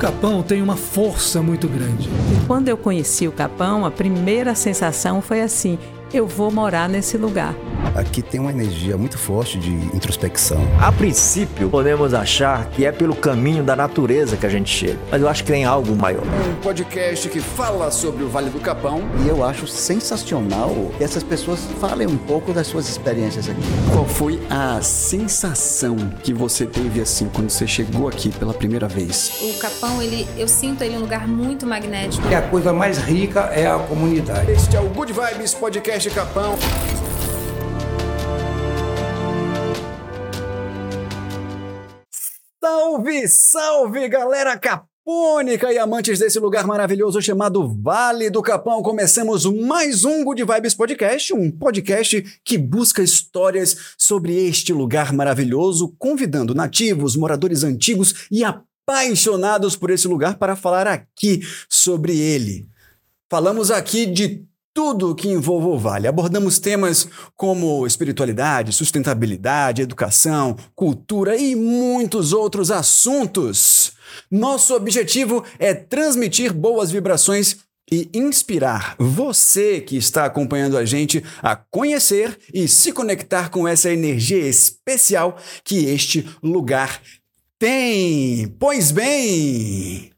Capão tem uma força muito grande. E quando eu conheci o Capão, a primeira sensação foi assim: eu vou morar nesse lugar. Aqui tem uma energia muito forte de introspecção. A princípio, podemos achar que é pelo caminho da natureza que a gente chega, mas eu acho que tem algo maior. Um podcast que fala sobre o Vale do Capão. E eu acho sensacional que essas pessoas falem um pouco das suas experiências aqui. Qual foi a sensação que você teve assim quando você chegou aqui pela primeira vez? O Capão, eu sinto ele um lugar muito magnético. E a coisa mais rica é a comunidade. Este é o Good Vibes Podcast Capão. Salve, salve, galera capônica e amantes desse lugar maravilhoso chamado Vale do Capão. Começamos mais um Good Vibes Podcast, um podcast que busca histórias sobre este lugar maravilhoso, convidando nativos, moradores antigos e apaixonados por esse lugar para falar aqui sobre ele. Falamos aqui de tudo que envolve o Vale. Abordamos temas como espiritualidade, sustentabilidade, educação, cultura e muitos outros assuntos. Nosso objetivo é transmitir boas vibrações e inspirar você que está acompanhando a gente a conhecer e se conectar com essa energia especial que este lugar tem. Pois bem,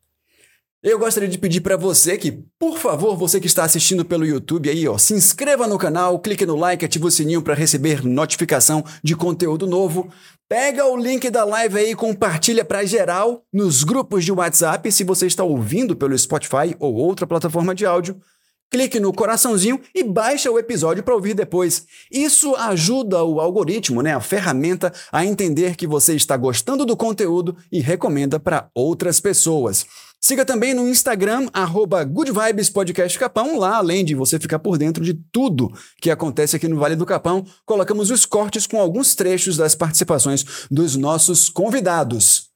eu gostaria de pedir para você que, por favor, você que está assistindo pelo YouTube aí, ó, se inscreva no canal, clique no like, ative o sininho para receber notificação de conteúdo novo. Pega o link da live aí e compartilha para geral nos grupos de WhatsApp. Se você está ouvindo pelo Spotify ou outra plataforma de áudio, clique no coraçãozinho e baixa o episódio para ouvir depois. Isso ajuda o algoritmo, né, a ferramenta, a entender que você está gostando do conteúdo e recomenda para outras pessoas. Siga também no Instagram, @goodvibespodcastcapão. Lá, além de você ficar por dentro de tudo que acontece aqui no Vale do Capão, colocamos os cortes com alguns trechos das participações dos nossos convidados.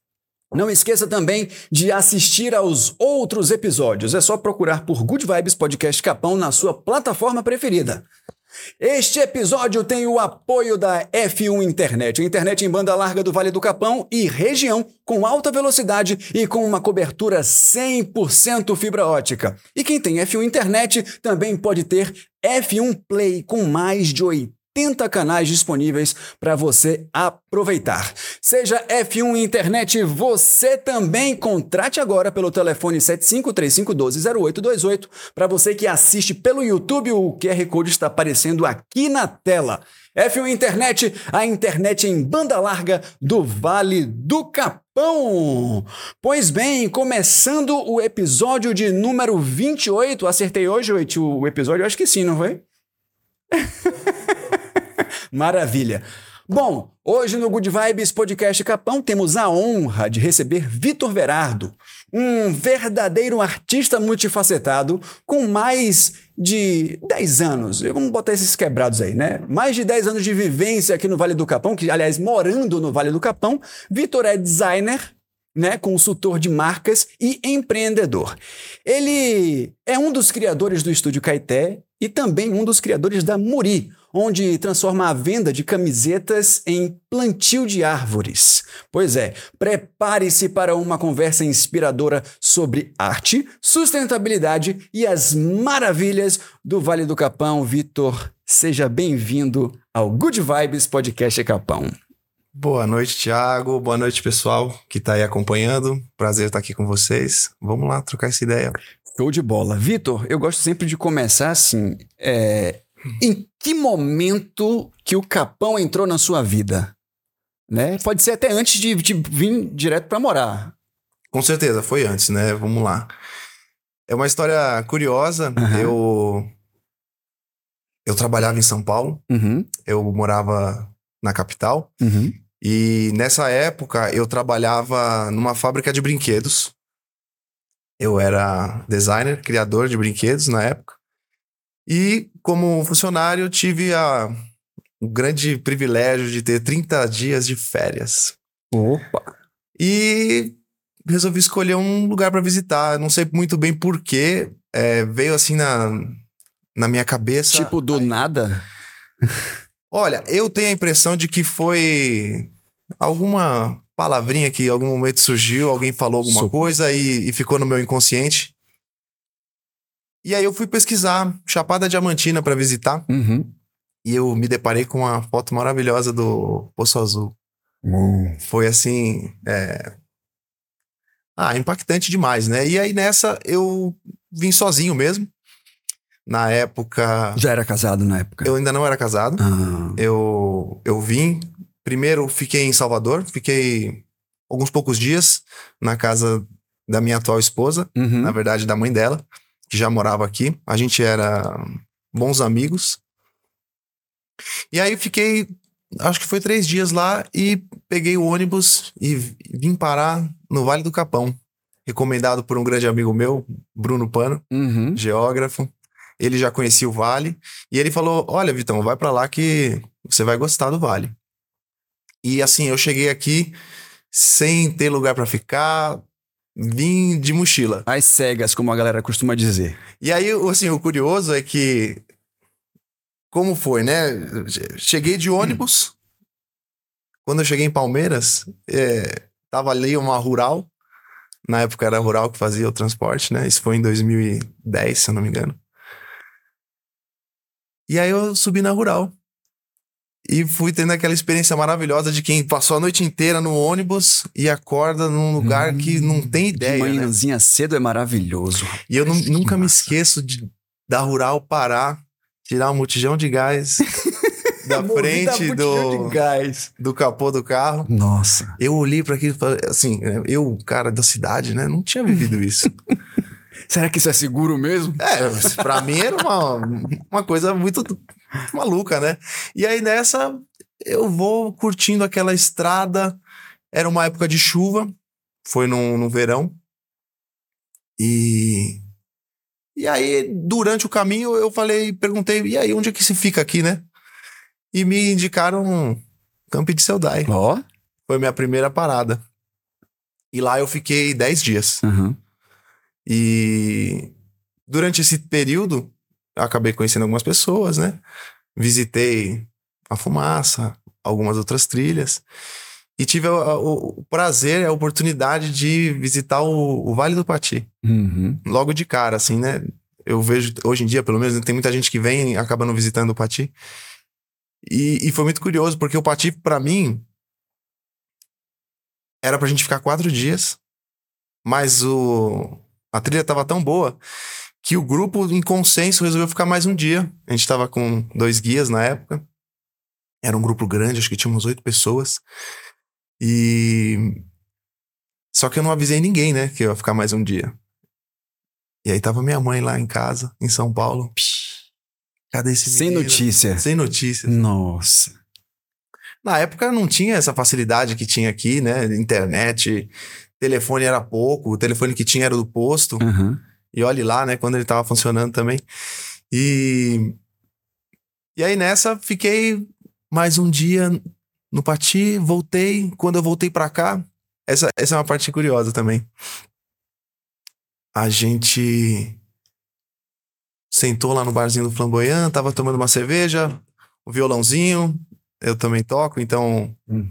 Não esqueça também de assistir aos outros episódios. É só procurar por Good Vibes Podcast Capão na sua plataforma preferida. Este episódio tem o apoio da F1 Internet, internet em banda larga do Vale do Capão e região, com alta velocidade e com uma cobertura 100% fibra ótica. E quem tem F1 Internet também pode ter F1 Play, com mais de 80 canais disponíveis para você aproveitar. Seja F1 Internet, você também. Contrate agora pelo telefone 7535120828. Para você que assiste pelo YouTube, o QR Code está aparecendo aqui na tela. F1 Internet, a internet em banda larga do Vale do Capão. Pois bem, começando o episódio de número 28. Acertei hoje o episódio? Acho que sim, não foi? Maravilha. Bom, hoje no Good Vibes Podcast Capão temos a honra de receber Victor Verardo, um verdadeiro artista multifacetado com mais de 10 anos. Vamos botar esses quebrados aí, né? Mais de 10 anos de vivência aqui no Vale do Capão, que, aliás, morando no Vale do Capão. Victor é designer, né, consultor de marcas e empreendedor. Ele é um dos criadores do Estúdio Caeté e também um dos criadores da Muri, onde transforma a venda de camisetas em plantio de árvores. Pois é, prepare-se para uma conversa inspiradora sobre arte, sustentabilidade e as maravilhas do Vale do Capão. Victor, seja bem-vindo ao Good Vibes Podcast Capão. Boa noite, Thiago. Boa noite, pessoal que está aí acompanhando. Prazer estar aqui com vocês. Vamos lá trocar essa ideia. Show de bola. Victor, eu gosto sempre de começar assim. Em que momento que o Capão entrou na sua vida? Né? Pode ser até antes de vir direto para morar. Com certeza, foi antes, né? Vamos lá. É uma história curiosa. Uhum. Eu trabalhava em São Paulo. Uhum. Eu morava na capital. Uhum. E nessa época eu trabalhava numa fábrica de brinquedos. Eu era designer, criador de brinquedos na época. E como funcionário tive o grande privilégio de ter 30 dias de férias. Opa! E resolvi escolher um lugar para visitar. Não sei muito bem porquê. Veio assim na minha cabeça. Tipo, do nada? Olha, eu tenho a impressão de que foi alguma palavrinha que em algum momento surgiu, alguém falou alguma coisa e ficou no meu inconsciente. E aí eu fui pesquisar Chapada Diamantina para visitar. Uhum. E eu me deparei com uma foto maravilhosa do Poço Azul. Foi assim... impactante demais, né? E aí nessa eu vim sozinho mesmo. Na época... Já era casado na época? Eu ainda não era casado. Ah. Eu vim... Primeiro fiquei em Salvador, fiquei alguns poucos dias na casa da minha atual esposa, uhum. na verdade da mãe dela, que já morava aqui. A gente era bons amigos. E aí fiquei, acho que foi 3 dias lá e peguei o ônibus e vim parar no Vale do Capão. Recomendado por um grande amigo meu, Bruno Pano, uhum. geógrafo. Ele já conhecia o Vale e ele falou, olha Vitão, vai pra lá que você vai gostar do Vale. E assim, eu cheguei aqui sem ter lugar pra ficar, vim de mochila. Às cegas, como a galera costuma dizer. E aí, assim, o curioso é que... Como foi, né? Cheguei de ônibus. Quando eu cheguei em Palmeiras, tava ali uma rural. Na época era a rural que fazia o transporte, né? Isso foi em 2010, se eu não me engano. E aí eu subi na rural. E fui tendo aquela experiência maravilhosa de quem passou a noite inteira no ônibus e acorda num lugar que não tem ideia. De manhãzinha, né? Cedo é maravilhoso. E eu nunca me esqueço da rural parar, tirar um botijão de gás da frente do capô do carro. Nossa. Eu olhei para aquilo e falei assim, eu, cara da cidade, né? Não tinha vivido isso. Será que isso é seguro mesmo? Pra mim era uma coisa muito maluca, né? E aí nessa, eu vou curtindo aquela estrada. Era uma época de chuva, foi no verão. E aí, durante o caminho, eu perguntei, e aí, onde é que se fica aqui, né? E me indicaram Camp de Seldai. Ó. Foi minha primeira parada. E lá eu fiquei 10 dias. Uhum. E durante esse período, eu acabei conhecendo algumas pessoas, né? Visitei a Fumaça, algumas outras trilhas. E tive o prazer, a oportunidade de visitar o Vale do Pati. Uhum. Logo de cara, assim, né? Eu vejo, hoje em dia, pelo menos, tem muita gente que vem e acaba não visitando o Pati. E foi muito curioso, porque o Pati, pra mim, era pra gente ficar 4 dias. Mas a trilha estava tão boa que o grupo, em consenso, resolveu ficar mais um dia. A gente estava com 2 guias na época. Era um grupo grande, acho que tínhamos 8 pessoas. E... Só que eu não avisei ninguém, né? Que eu ia ficar mais um dia. E aí tava minha mãe lá em casa, em São Paulo. Cadê esse menino? Sem notícia. Nossa. Na época não tinha essa facilidade que tinha aqui, né? Internet... Telefone era pouco, o telefone que tinha era do posto. Uhum. E olhe lá, né? Quando ele tava funcionando também. E aí nessa, fiquei mais um dia no Pati, voltei. Quando eu voltei pra cá, essa é uma parte curiosa também. A gente sentou lá no barzinho do Flamboyant, tava tomando uma cerveja, o violãozinho. Eu também toco, então... Uhum.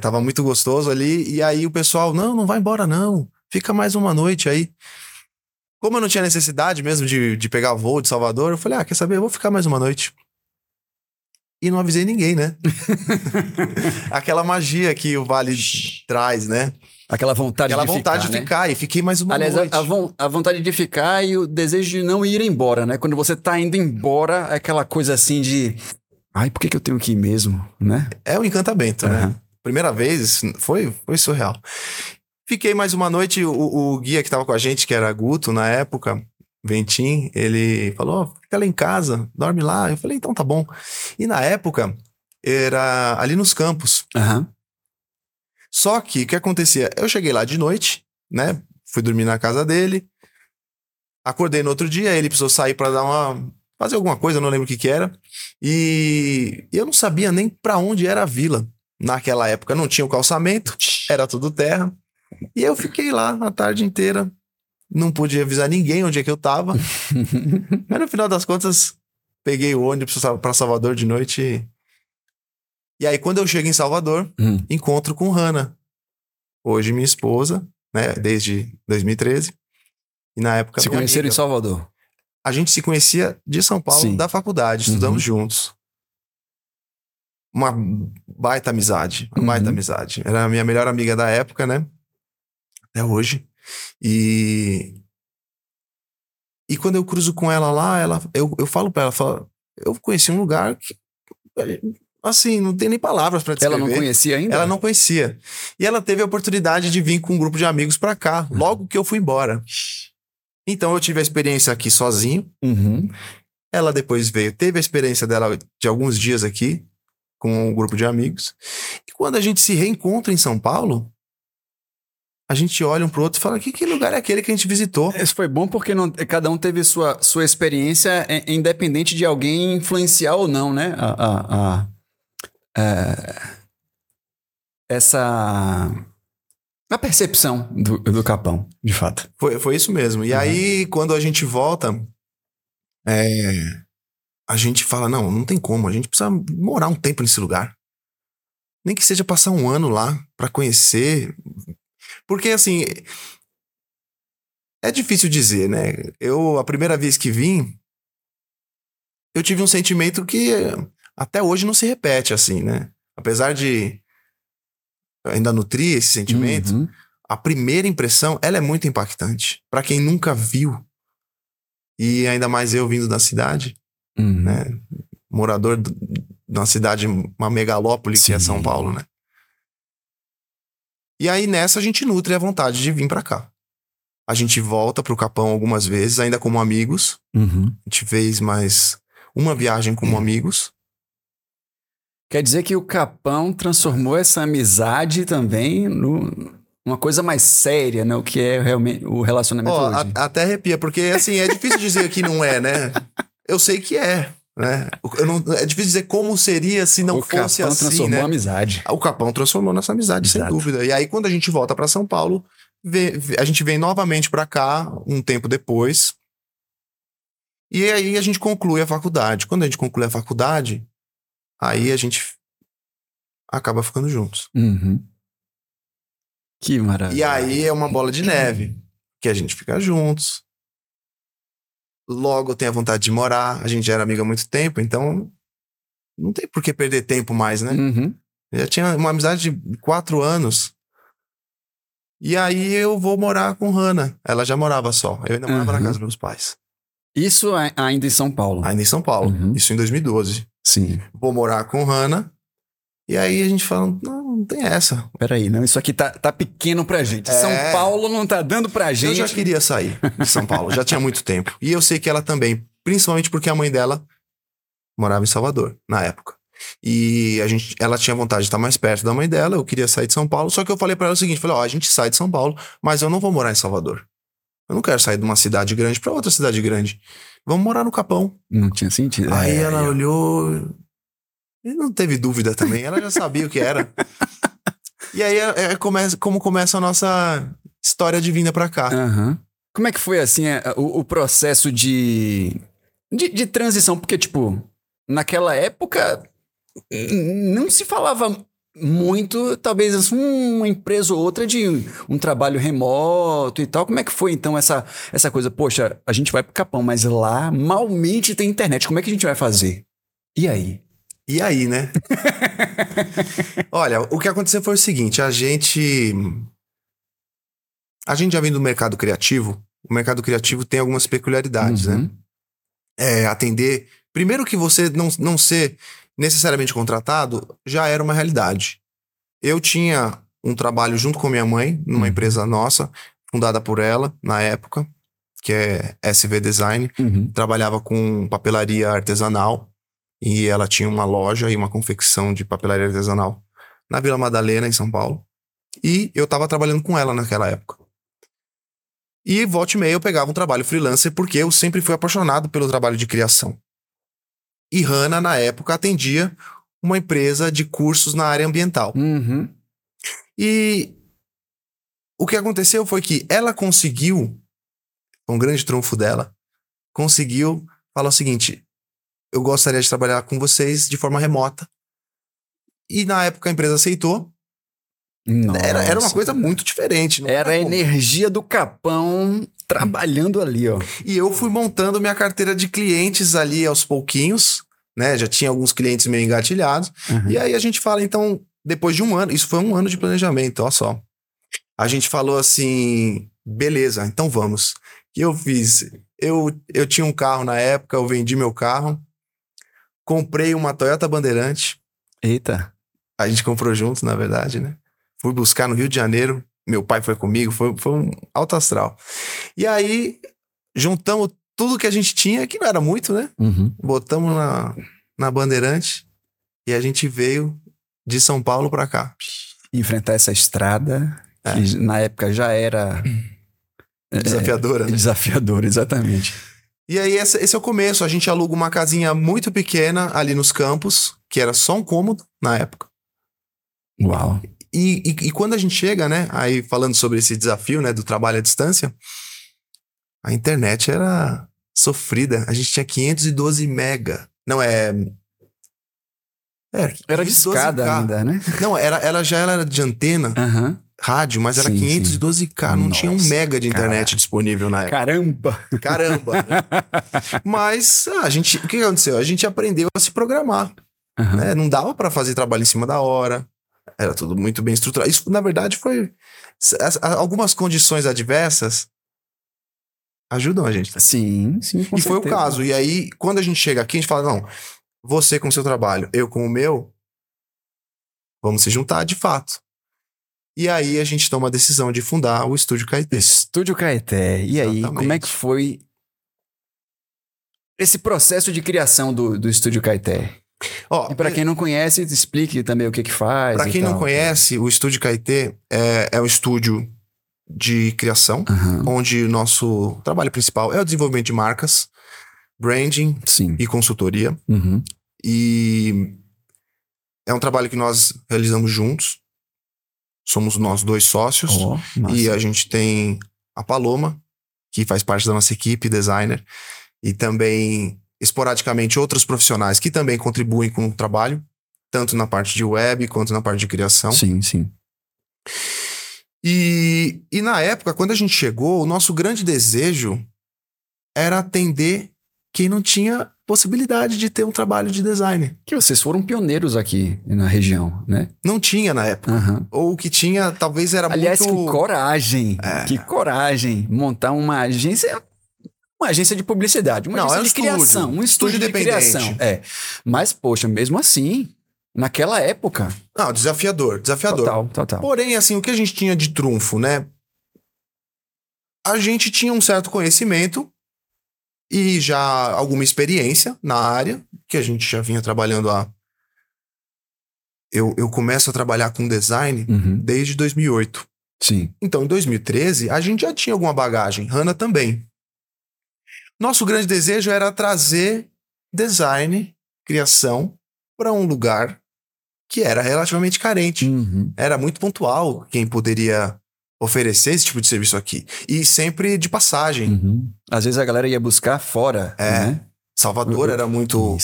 Tava muito gostoso ali, e aí o pessoal, não vai embora não, fica mais uma noite aí. Como eu não tinha necessidade mesmo de pegar voo de Salvador, eu falei, quer saber, eu vou ficar mais uma noite. E não avisei ninguém, né? Aquela magia que o Vale traz, né? Aquela vontade de ficar, né? E fiquei mais uma noite. Aliás, a vontade de ficar e o desejo de não ir embora, né? Quando você tá indo embora, aquela coisa assim de... Ai, por que eu tenho que ir mesmo, né? É um encantamento, uhum. né? Primeira vez, foi surreal. Fiquei mais uma noite, o guia que tava com a gente, que era Guto, na época, Ventim, ele falou, fica lá em casa, dorme lá. Eu falei, então tá bom. E na época, era ali nos campos. Uhum. Só que, o que acontecia? Eu cheguei lá de noite, né? Fui dormir na casa dele. Acordei no outro dia, ele precisou sair pra fazer alguma coisa, não lembro o que era. E eu não sabia nem pra onde era a vila. Naquela época não tinha o calçamento, era tudo terra. E eu fiquei lá a tarde inteira. Não podia avisar ninguém onde é que eu tava. Mas no final das contas, peguei o ônibus pra Salvador de noite. E aí quando eu chego em Salvador, encontro com Hanna, hoje minha esposa, né, desde 2013. E na época... Se conheceram em Salvador? A gente se conhecia de São Paulo, sim, da faculdade, estudamos juntos. Uma baita amizade, uma baita amizade. Era a minha melhor amiga da época, né? Até hoje. E quando eu cruzo com ela lá, eu falo pra ela, eu conheci um lugar que... Assim, não tem nem palavras pra descrever. Ela não conhecia ainda? Ela não conhecia. E ela teve a oportunidade de vir com um grupo de amigos pra cá, logo que eu fui embora. Então eu tive a experiência aqui sozinho. Ela depois veio, teve a experiência dela de alguns dias aqui, com um grupo de amigos. E quando a gente se reencontra em São Paulo, a gente olha um pro outro e fala, que lugar é aquele que a gente visitou? Isso foi bom porque cada um teve sua experiência, independente de alguém influenciar ou não, né? A percepção do Capão, de fato. Foi isso mesmo. E aí, quando a gente volta, a gente fala, não tem como, a gente precisa morar um tempo nesse lugar. Nem que seja passar um ano lá pra conhecer... Porque, assim, é difícil dizer, né? A primeira vez que vim, eu tive um sentimento que até hoje não se repete, assim, né? Apesar de ainda nutrir esse sentimento, a primeira impressão, ela é muito impactante. Pra quem nunca viu, e ainda mais eu vindo da cidade, né? Morador de uma cidade, uma megalópole, sim, que é São Paulo, né? E aí nessa a gente nutre a vontade de vir pra cá. A gente volta pro Capão algumas vezes, ainda como amigos. A gente fez mais uma viagem como amigos. Quer dizer que o Capão transformou essa amizade também numa coisa mais séria, né? O que é realmente o relacionamento hoje. Até arrepia, porque assim, é difícil dizer que não é, né? Eu sei que é. Né? É difícil dizer como seria se não fosse assim. O Capão transformou a amizade. O Capão transformou nossa amizade, exato, sem dúvida. E aí quando a gente volta para São Paulo, a gente vem novamente para cá um tempo depois. E aí a gente conclui a faculdade. Quando a gente conclui a faculdade, aí a gente acaba ficando juntos. Que maravilha. E aí é uma bola de neve, que a gente fica juntos. Logo, eu tenho a vontade de morar. A gente já era amigo há muito tempo, então não tem por que perder tempo mais, né? Já tinha uma amizade de 4 anos. E aí eu vou morar com Hanna. Ela já morava só. Eu ainda morava na casa dos meus pais. Isso ainda em São Paulo? Ainda em São Paulo. Isso em 2012. Sim. Vou morar com Hanna. E aí a gente fala, não tem essa. Peraí, não, isso aqui tá pequeno pra gente. São Paulo não tá dando pra gente. Eu já queria sair de São Paulo, já tinha muito tempo. E eu sei que ela também, principalmente porque a mãe dela morava em Salvador, na época. E ela tinha vontade de estar mais perto da mãe dela, eu queria sair de São Paulo. Só que eu falei pra ela o seguinte, falei, a gente sai de São Paulo, mas eu não vou morar em Salvador. Eu não quero sair de uma cidade grande pra outra cidade grande. Vamos morar no Capão. Não tinha sentido. Aí ela olhou... Não teve dúvida também, ela já sabia o que era. E aí como começa a nossa história de vinda pra cá. Como é que foi assim o processo de transição? Porque, tipo, naquela época não se falava muito, talvez assim, uma empresa ou outra de um trabalho remoto e tal. Como é que foi então essa coisa? Poxa, a gente vai pro Capão, mas lá malmente tem internet. Como é que a gente vai fazer? E aí, né? Olha, o que aconteceu foi o seguinte, a gente já vem do mercado criativo, o mercado criativo tem algumas peculiaridades, né? Atender, primeiro que você não ser necessariamente contratado, já era uma realidade. Eu tinha um trabalho junto com minha mãe, numa empresa nossa, fundada por ela, na época, que é SV Design, trabalhava com papelaria artesanal, e ela tinha uma loja e uma confecção de papelaria artesanal na Vila Madalena, em São Paulo. E eu tava trabalhando com ela naquela época. E volta e meia eu pegava um trabalho freelancer porque eu sempre fui apaixonado pelo trabalho de criação. E Hanna, na época, atendia uma empresa de cursos na área ambiental. E o que aconteceu foi que ela conseguiu, um grande trunfo dela, conseguiu falar o seguinte... Eu gostaria de trabalhar com vocês de forma remota. E na época a empresa aceitou. Era uma coisa muito diferente. Era a energia do Capão trabalhando ali, ó. E eu fui montando minha carteira de clientes ali aos pouquinhos, né? Já tinha alguns clientes meio engatilhados. Uhum. E aí a gente fala, então, depois de um ano... Isso foi um ano de planejamento, ó só. A gente falou assim, beleza, então vamos. O que eu fiz? Eu tinha um carro na época, eu vendi meu carro. Comprei uma Toyota Bandeirante. Eita. A gente comprou junto, na verdade, né? Fui buscar no Rio de Janeiro. Meu pai foi comigo, foi um alto astral. E aí, juntamos tudo que a gente tinha, que não era muito, né? Uhum. Botamos na Bandeirante e a gente veio de São Paulo pra cá. Enfrentar essa estrada, que na época já era... Desafiadora, né? Desafiadora, exatamente. E aí, esse é o começo. A gente aluga uma casinha muito pequena ali nos campos, que era só um cômodo na época. Uau! E quando a gente chega, né, aí falando sobre esse desafio, né, do trabalho à distância, a internet era sofrida. A gente tinha 512 mega. Não, era discada ainda, né? Não, ela já era de antena, rádio, mas era 512k. Não tinha um mega de internet disponível na época. Caramba! Né? Mas a gente, o que aconteceu? A gente aprendeu a se programar. Uhum. Né? Não dava pra fazer trabalho em cima da hora. Era tudo muito bem estruturado. Isso, na verdade, foi... Algumas condições adversas ajudam a gente. Sim, com certeza. E foi o caso. E aí, quando a gente chega aqui, a gente fala, não, você com o seu trabalho, eu com o meu, vamos se juntar, de fato. E aí, a gente toma a decisão de fundar o Estúdio Caeté. Estúdio Caeté. E aí, como é que foi esse processo de criação do Estúdio Caeté? Oh, e para quem não conhece, explique também o que faz. Para quem não conhece, o Estúdio Caeté é um estúdio de criação, onde o nosso trabalho principal é o desenvolvimento de marcas, branding e consultoria. Uhum. E é um trabalho que nós realizamos juntos. Somos nós dois sócios. E a gente tem a Paloma, que faz parte da nossa equipe, designer, e também... esporadicamente outros profissionais que também contribuem com o trabalho, tanto na parte de web quanto na parte de criação. Sim. E na época, quando a gente chegou, o nosso grande desejo era atender quem não tinha possibilidade de ter um trabalho de design. Que vocês foram pioneiros aqui na região, né? Não tinha na época. Uhum. Ou o que tinha, talvez era Aliás, que coragem! É. Que coragem! Montar uma agência... Uma agência de publicidade, uma agência de criação, um estúdio de criação. É. Mas, poxa, mesmo assim, naquela época... Não, desafiador. Total. Porém, assim, o que a gente tinha de trunfo, né? A gente tinha um certo conhecimento e já alguma experiência na área, que a gente já vinha trabalhando há... Eu começo a trabalhar com design desde 2008. Sim. Então, em 2013, a gente já tinha alguma bagagem. Hanna também. Nosso grande desejo era trazer design, criação, para um lugar que era relativamente carente. Uhum. Era muito pontual quem poderia oferecer esse tipo de serviço aqui. E sempre de passagem. Uhum. Às vezes a galera ia buscar fora. Né? Salvador era muito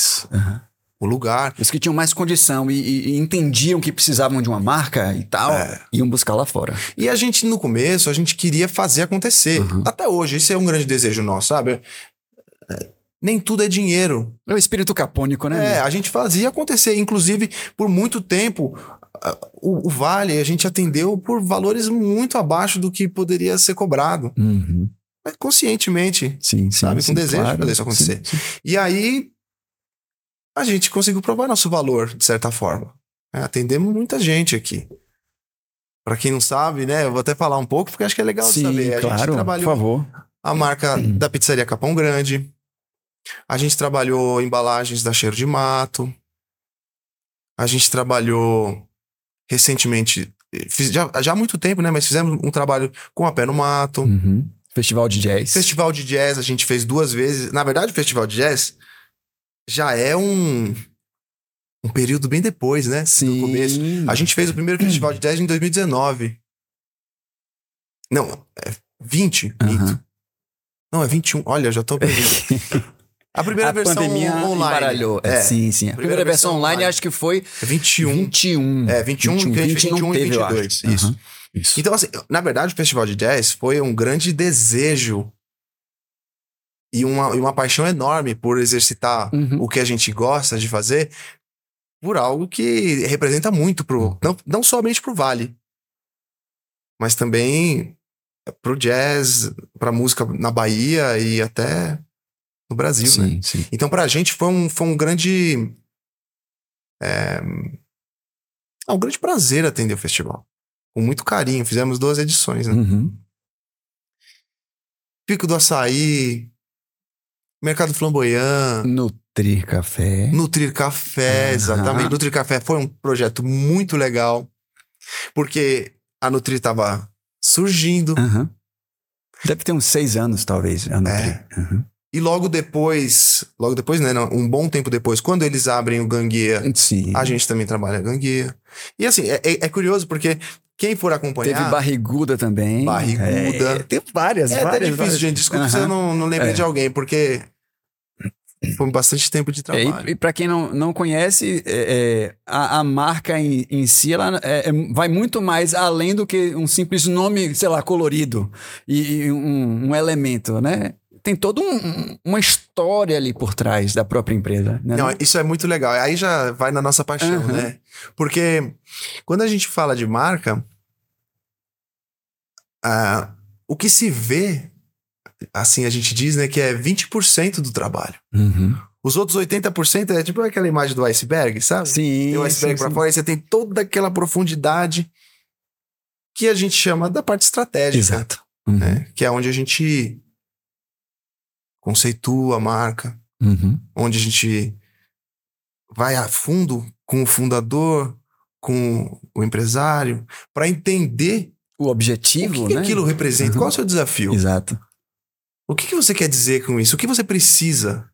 o lugar. Os que tinham mais condição e entendiam que precisavam de uma marca e tal, iam buscar lá fora. E a gente, no começo, a gente queria fazer acontecer. Uhum. Até hoje, esse é um grande desejo nosso, sabe? Nem tudo é dinheiro. É o espírito capônico, né? É, a gente fazia acontecer. Inclusive, por muito tempo, o Vale a gente atendeu por valores muito abaixo do que poderia ser cobrado. Uhum. Mas conscientemente, sabe? Com desejo de fazer isso acontecer. Sim. E aí... a gente conseguiu provar nosso valor, de certa forma. Atendemos muita gente aqui. Pra quem não sabe, né? Eu vou até falar um pouco, porque acho que é legal saber. A gente trabalhou por favor. A marca da pizzaria Capão Grande. A gente trabalhou embalagens da Cheiro de Mato. A gente trabalhou recentemente... Já há muito tempo, né? Mas fizemos um trabalho com a Pé no Mato. Uhum. Festival de Jazz. Festival de Jazz a gente fez 2 vezes. Na verdade, o Festival de Jazz... já é um período bem depois, né? Sim. No começo. A gente fez o primeiro Festival de Jazz em 2019. Não, é 20. Não, é 21. Olha, já tô perdido. A primeira versão online. Sim, sim. A primeira versão online acho que foi... 21. É, 21 e 22. Teve, isso. Isso. Então, assim, na verdade, o Festival de Jazz foi um grande desejo e uma paixão enorme por exercitar o que a gente gosta de fazer por algo que representa muito, não somente pro Vale, mas também pro jazz, pra música na Bahia e até... no Brasil, sim, né? Sim. Então, pra gente foi um grande... um grande prazer atender o festival. Com muito carinho. Fizemos 2 edições, né? Pico do Açaí, Mercado Flamboyant... Nutrir Café. Nutrir Café, exatamente. Nutrir Café foi um projeto muito legal, porque a Nutrir tava surgindo. Deve ter uns 6 anos, talvez, a Nutrir. E logo depois, né? Um bom tempo depois, quando eles abrem o Gangueia, a gente também trabalha Gangueia. E assim, é curioso porque quem for acompanhar... Teve Barriguda também. Tem várias, várias. É até difícil, gente. Desculpa se eu não lembrei de alguém, porque foi bastante tempo de trabalho. E pra quem não conhece, a marca em si, ela vai muito mais além do que um simples nome, sei lá, colorido e um elemento, né? Tem toda uma história ali por trás da própria empresa. Né? Não, isso é muito legal. Aí já vai na nossa paixão, né? Porque quando a gente fala de marca, o que se vê, assim a gente diz, né? Que é 20% do trabalho. Os outros 80% é tipo aquela imagem do iceberg, sabe? Sim. Tem o iceberg pra fora e você tem toda aquela profundidade que a gente chama da parte estratégica. Exato. Né? Que é onde a gente... conceitua a marca, onde a gente vai a fundo com o fundador, com o empresário, para entender o objetivo, o que aquilo representa, qual é o seu desafio. Exato. O que você quer dizer com isso? O que você precisa?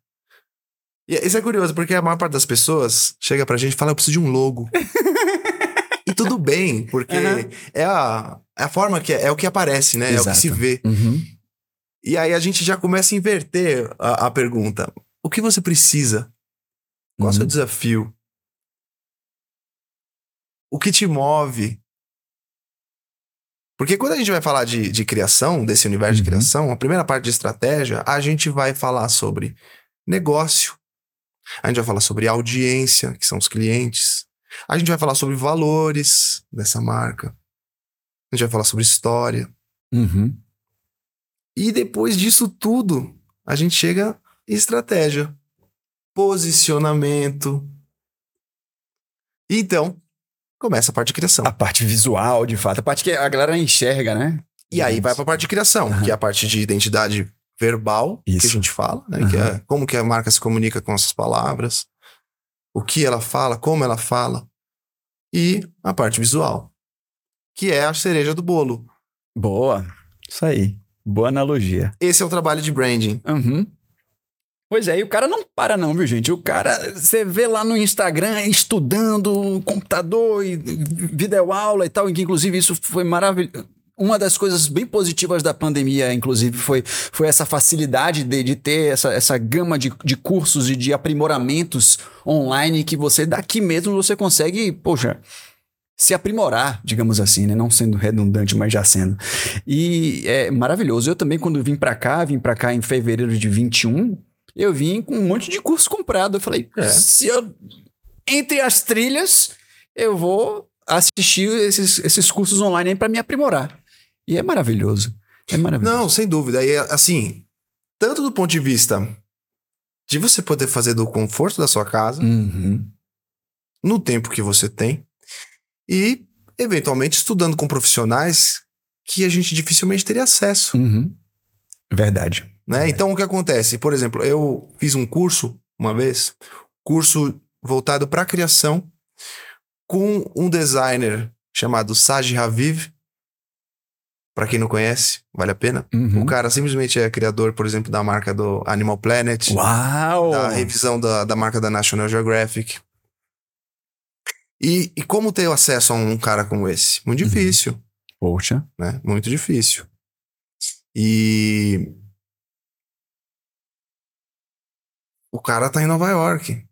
E isso é curioso, porque a maior parte das pessoas chega pra gente e fala, eu preciso de um logo. E tudo bem, porque é a forma que é o que aparece, né? Exato. É o que se vê. E aí a gente já começa a inverter a pergunta. O que você precisa? Qual é o seu desafio? O que te move? Porque quando a gente vai falar de criação, desse universo de criação, a primeira parte de estratégia, a gente vai falar sobre negócio. A gente vai falar sobre audiência, que são os clientes. A gente vai falar sobre valores dessa marca. A gente vai falar sobre história. E depois disso tudo, a gente chega em estratégia, posicionamento. E então, começa a parte de criação. A parte visual, de fato. A parte que a galera enxerga, né? E aí vai pra parte de criação, que é a parte de identidade verbal, que a gente fala, né? Que é como que a marca se comunica com essas palavras, o que ela fala, como ela fala. E a parte visual, que é a cereja do bolo. Boa, isso aí. Boa analogia. Esse é o trabalho de branding. Pois é, e o cara não para não, viu, gente? O cara, você vê lá no Instagram, estudando, computador, e videoaula e tal, e que inclusive isso foi maravilhoso. Uma das coisas bem positivas da pandemia, inclusive, foi essa facilidade de ter essa gama de cursos e de aprimoramentos online que você, daqui mesmo, você consegue, se aprimorar, digamos assim, né? Não sendo redundante, mas já sendo. E é maravilhoso. Eu também, quando vim pra cá em fevereiro de 21, eu vim com um monte de curso comprado. Eu falei, se eu... entre as trilhas, eu vou assistir esses cursos online para me aprimorar. E é maravilhoso. É maravilhoso. Não, sem dúvida. E assim, tanto do ponto de vista de você poder fazer do conforto da sua casa, no tempo que você tem, e, eventualmente, estudando com profissionais que a gente dificilmente teria acesso. Verdade. Né? Verdade. Então, o que acontece? Por exemplo, eu fiz um curso, uma vez, voltado para criação, com um designer chamado Saji Raviv. Para quem não conhece, vale a pena. O cara simplesmente é criador, por exemplo, da marca do Animal Planet. Uau! Da revisão da marca da National Geographic. E como ter acesso a um cara como esse? Muito difícil. Poxa. Né? Muito difícil. E... o cara tá em Nova York.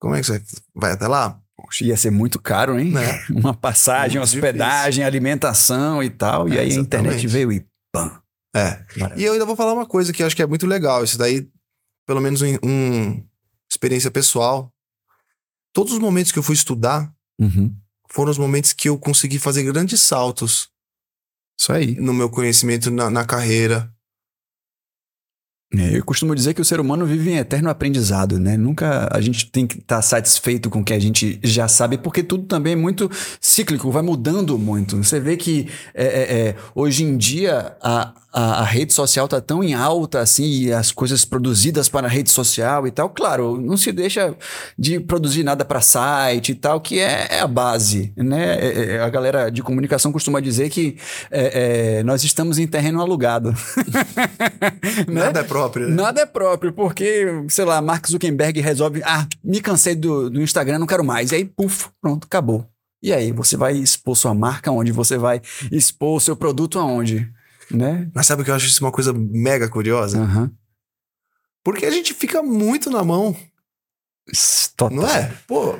Como é que você vai até lá? Poxa, ia ser muito caro, hein? Né? Uma passagem, muito hospedagem, difícil. Alimentação e tal. E aí exatamente. A internet veio e pam. É. Maravilha. E eu ainda vou falar uma coisa que eu acho que é muito legal. Isso daí, pelo menos experiência pessoal. Todos os momentos que eu fui estudar foram os momentos que eu consegui fazer grandes saltos. Isso aí. No meu conhecimento, na carreira. Eu costumo dizer que o ser humano vive em eterno aprendizado, né? Nunca a gente tem que estar satisfeito com o que a gente já sabe, porque tudo também é muito cíclico, vai mudando muito. Você vê que hoje em dia a rede social está tão em alta, assim, e as coisas produzidas para a rede social e tal. Claro, não se deixa de produzir nada para site e tal, que é a base, né? A galera de comunicação costuma dizer que nós estamos em terreno alugado. Nada é próprio. Né? Nada é próprio, porque, sei lá, Mark Zuckerberg resolve, me cansei do Instagram, não quero mais. E aí, puf, pronto, acabou. E aí, você vai expor sua marca aonde? Você vai expor o seu produto aonde? Né? Mas sabe o que eu acho isso uma coisa mega curiosa? Uhum. Porque a gente fica muito na mão. Total. Não é? Pô.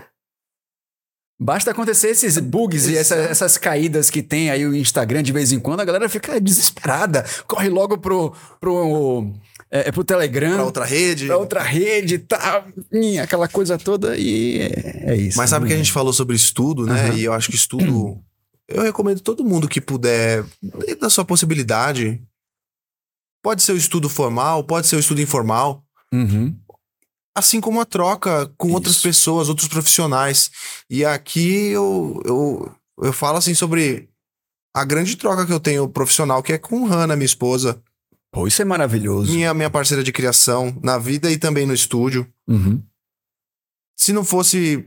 Basta acontecer esses bugs e essas caídas que tem aí o Instagram de vez em quando, a galera fica desesperada. Corre logo pro Telegram. Pra outra rede, tá. Aquela coisa toda e é isso. Mas sabe o que a gente falou sobre estudo, né? Uhum. E eu acho que estudo... Eu recomendo todo mundo que puder, dentro da sua possibilidade, pode ser o estudo formal, pode ser o estudo informal, assim como a troca com outras pessoas, outros profissionais. E aqui eu falo assim sobre a grande troca que eu tenho profissional, que é com Hanna, minha esposa. Pô, isso é maravilhoso. Minha parceira de criação, na vida e também no estúdio. Se não fosse...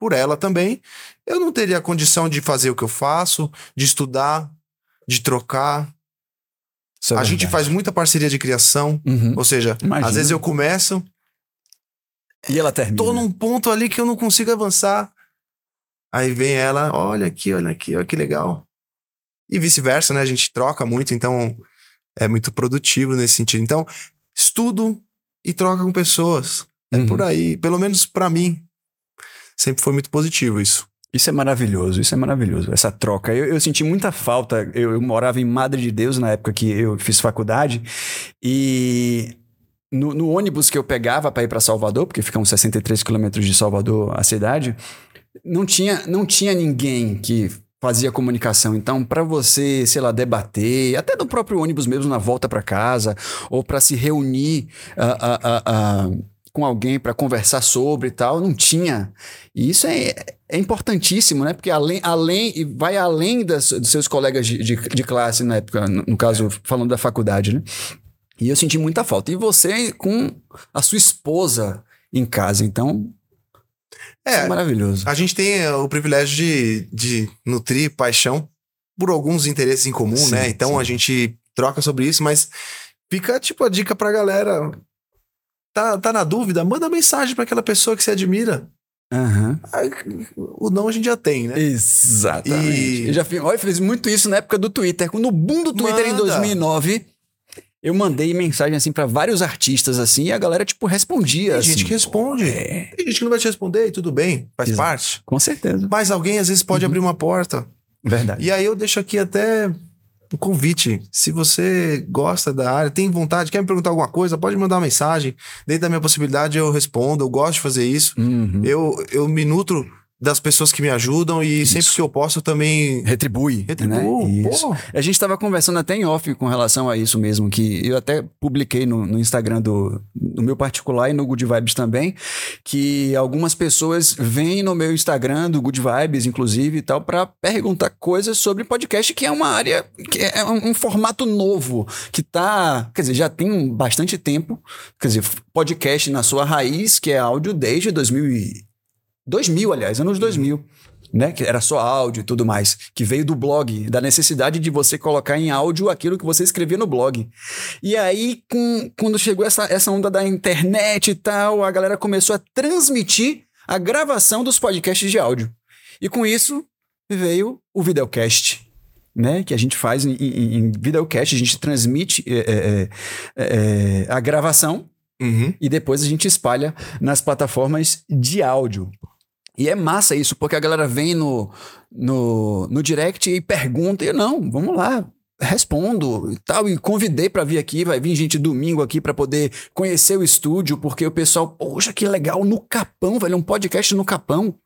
por ela também, eu não teria a condição de fazer o que eu faço, de estudar, de trocar. Isso é verdade. A gente faz muita parceria de criação, ou seja, imagina. Às vezes eu começo e ela termina. Tô num ponto ali que eu não consigo avançar. Aí vem ela, olha aqui, olha que legal. E vice-versa, né? A gente troca muito, então é muito produtivo nesse sentido. Então, estudo e troca com pessoas. É por aí, pelo menos pra mim. Sempre foi muito positivo isso. Isso é maravilhoso. Essa troca. Eu senti muita falta. Eu morava em Madre de Deus na época que eu fiz faculdade. E no ônibus que eu pegava para ir para Salvador, porque fica uns 63 quilômetros de Salvador a cidade, não tinha ninguém que... fazia comunicação, então para você, sei lá, debater, até no próprio ônibus mesmo na volta para casa, ou para se reunir com alguém para conversar sobre e tal, não tinha. E isso é importantíssimo, né? Porque vai além dos seus colegas de classe na época, no caso, falando da faculdade, né? E eu senti muita falta. E você com a sua esposa em casa, então... É maravilhoso. A gente tem o privilégio de nutrir paixão por alguns interesses em comum, sim, né? Então sim. A gente troca sobre isso, mas fica tipo a dica pra galera. Tá na dúvida? Manda mensagem pra aquela pessoa que você admira. O não a gente já tem, né? Exatamente. Eu já fiz muito isso na época do Twitter. No boom do Twitter em 2009... eu mandei mensagem, assim, pra vários artistas, assim, e a galera, tipo, respondia. Tem gente que responde. Tem gente que não vai te responder e tudo bem, faz parte. Com certeza. Mas alguém, às vezes, pode abrir uma porta. Verdade. E aí eu deixo aqui até um convite. Se você gosta da área, tem vontade, quer me perguntar alguma coisa, pode mandar uma mensagem. Dentro da minha possibilidade, eu respondo. Eu gosto de fazer isso. Eu me nutro... das pessoas que me ajudam e isso. Sempre que eu posso eu também... Retribuo, né? Pô. A gente estava conversando até em off com relação a isso mesmo, que eu até publiquei no Instagram do meu particular e no Good Vibes também, que algumas pessoas vêm no meu Instagram do Good Vibes, inclusive, e tal, para perguntar coisas sobre podcast, que é uma área, que é um formato novo, que tá... Quer dizer, já tem bastante tempo, quer dizer, podcast na sua raiz, que é áudio desde 2000, aliás, anos 2000, né? Que era só áudio e tudo mais, que veio do blog, da necessidade de você colocar em áudio aquilo que você escrevia no blog. E aí, quando chegou essa onda da internet e tal, a galera começou a transmitir a gravação dos podcasts de áudio. E com isso, veio o videocast, né? Que a gente faz em videocast, a gente transmite a gravação Uhum. E depois a gente espalha nas plataformas de áudio. E é massa isso, porque a galera vem no direct e pergunta, e eu, não, vamos lá, respondo e tal, e convidei pra vir aqui, vai vir gente domingo aqui pra poder conhecer o estúdio, porque o pessoal, poxa, que legal, no Capão, velho, um podcast no Capão,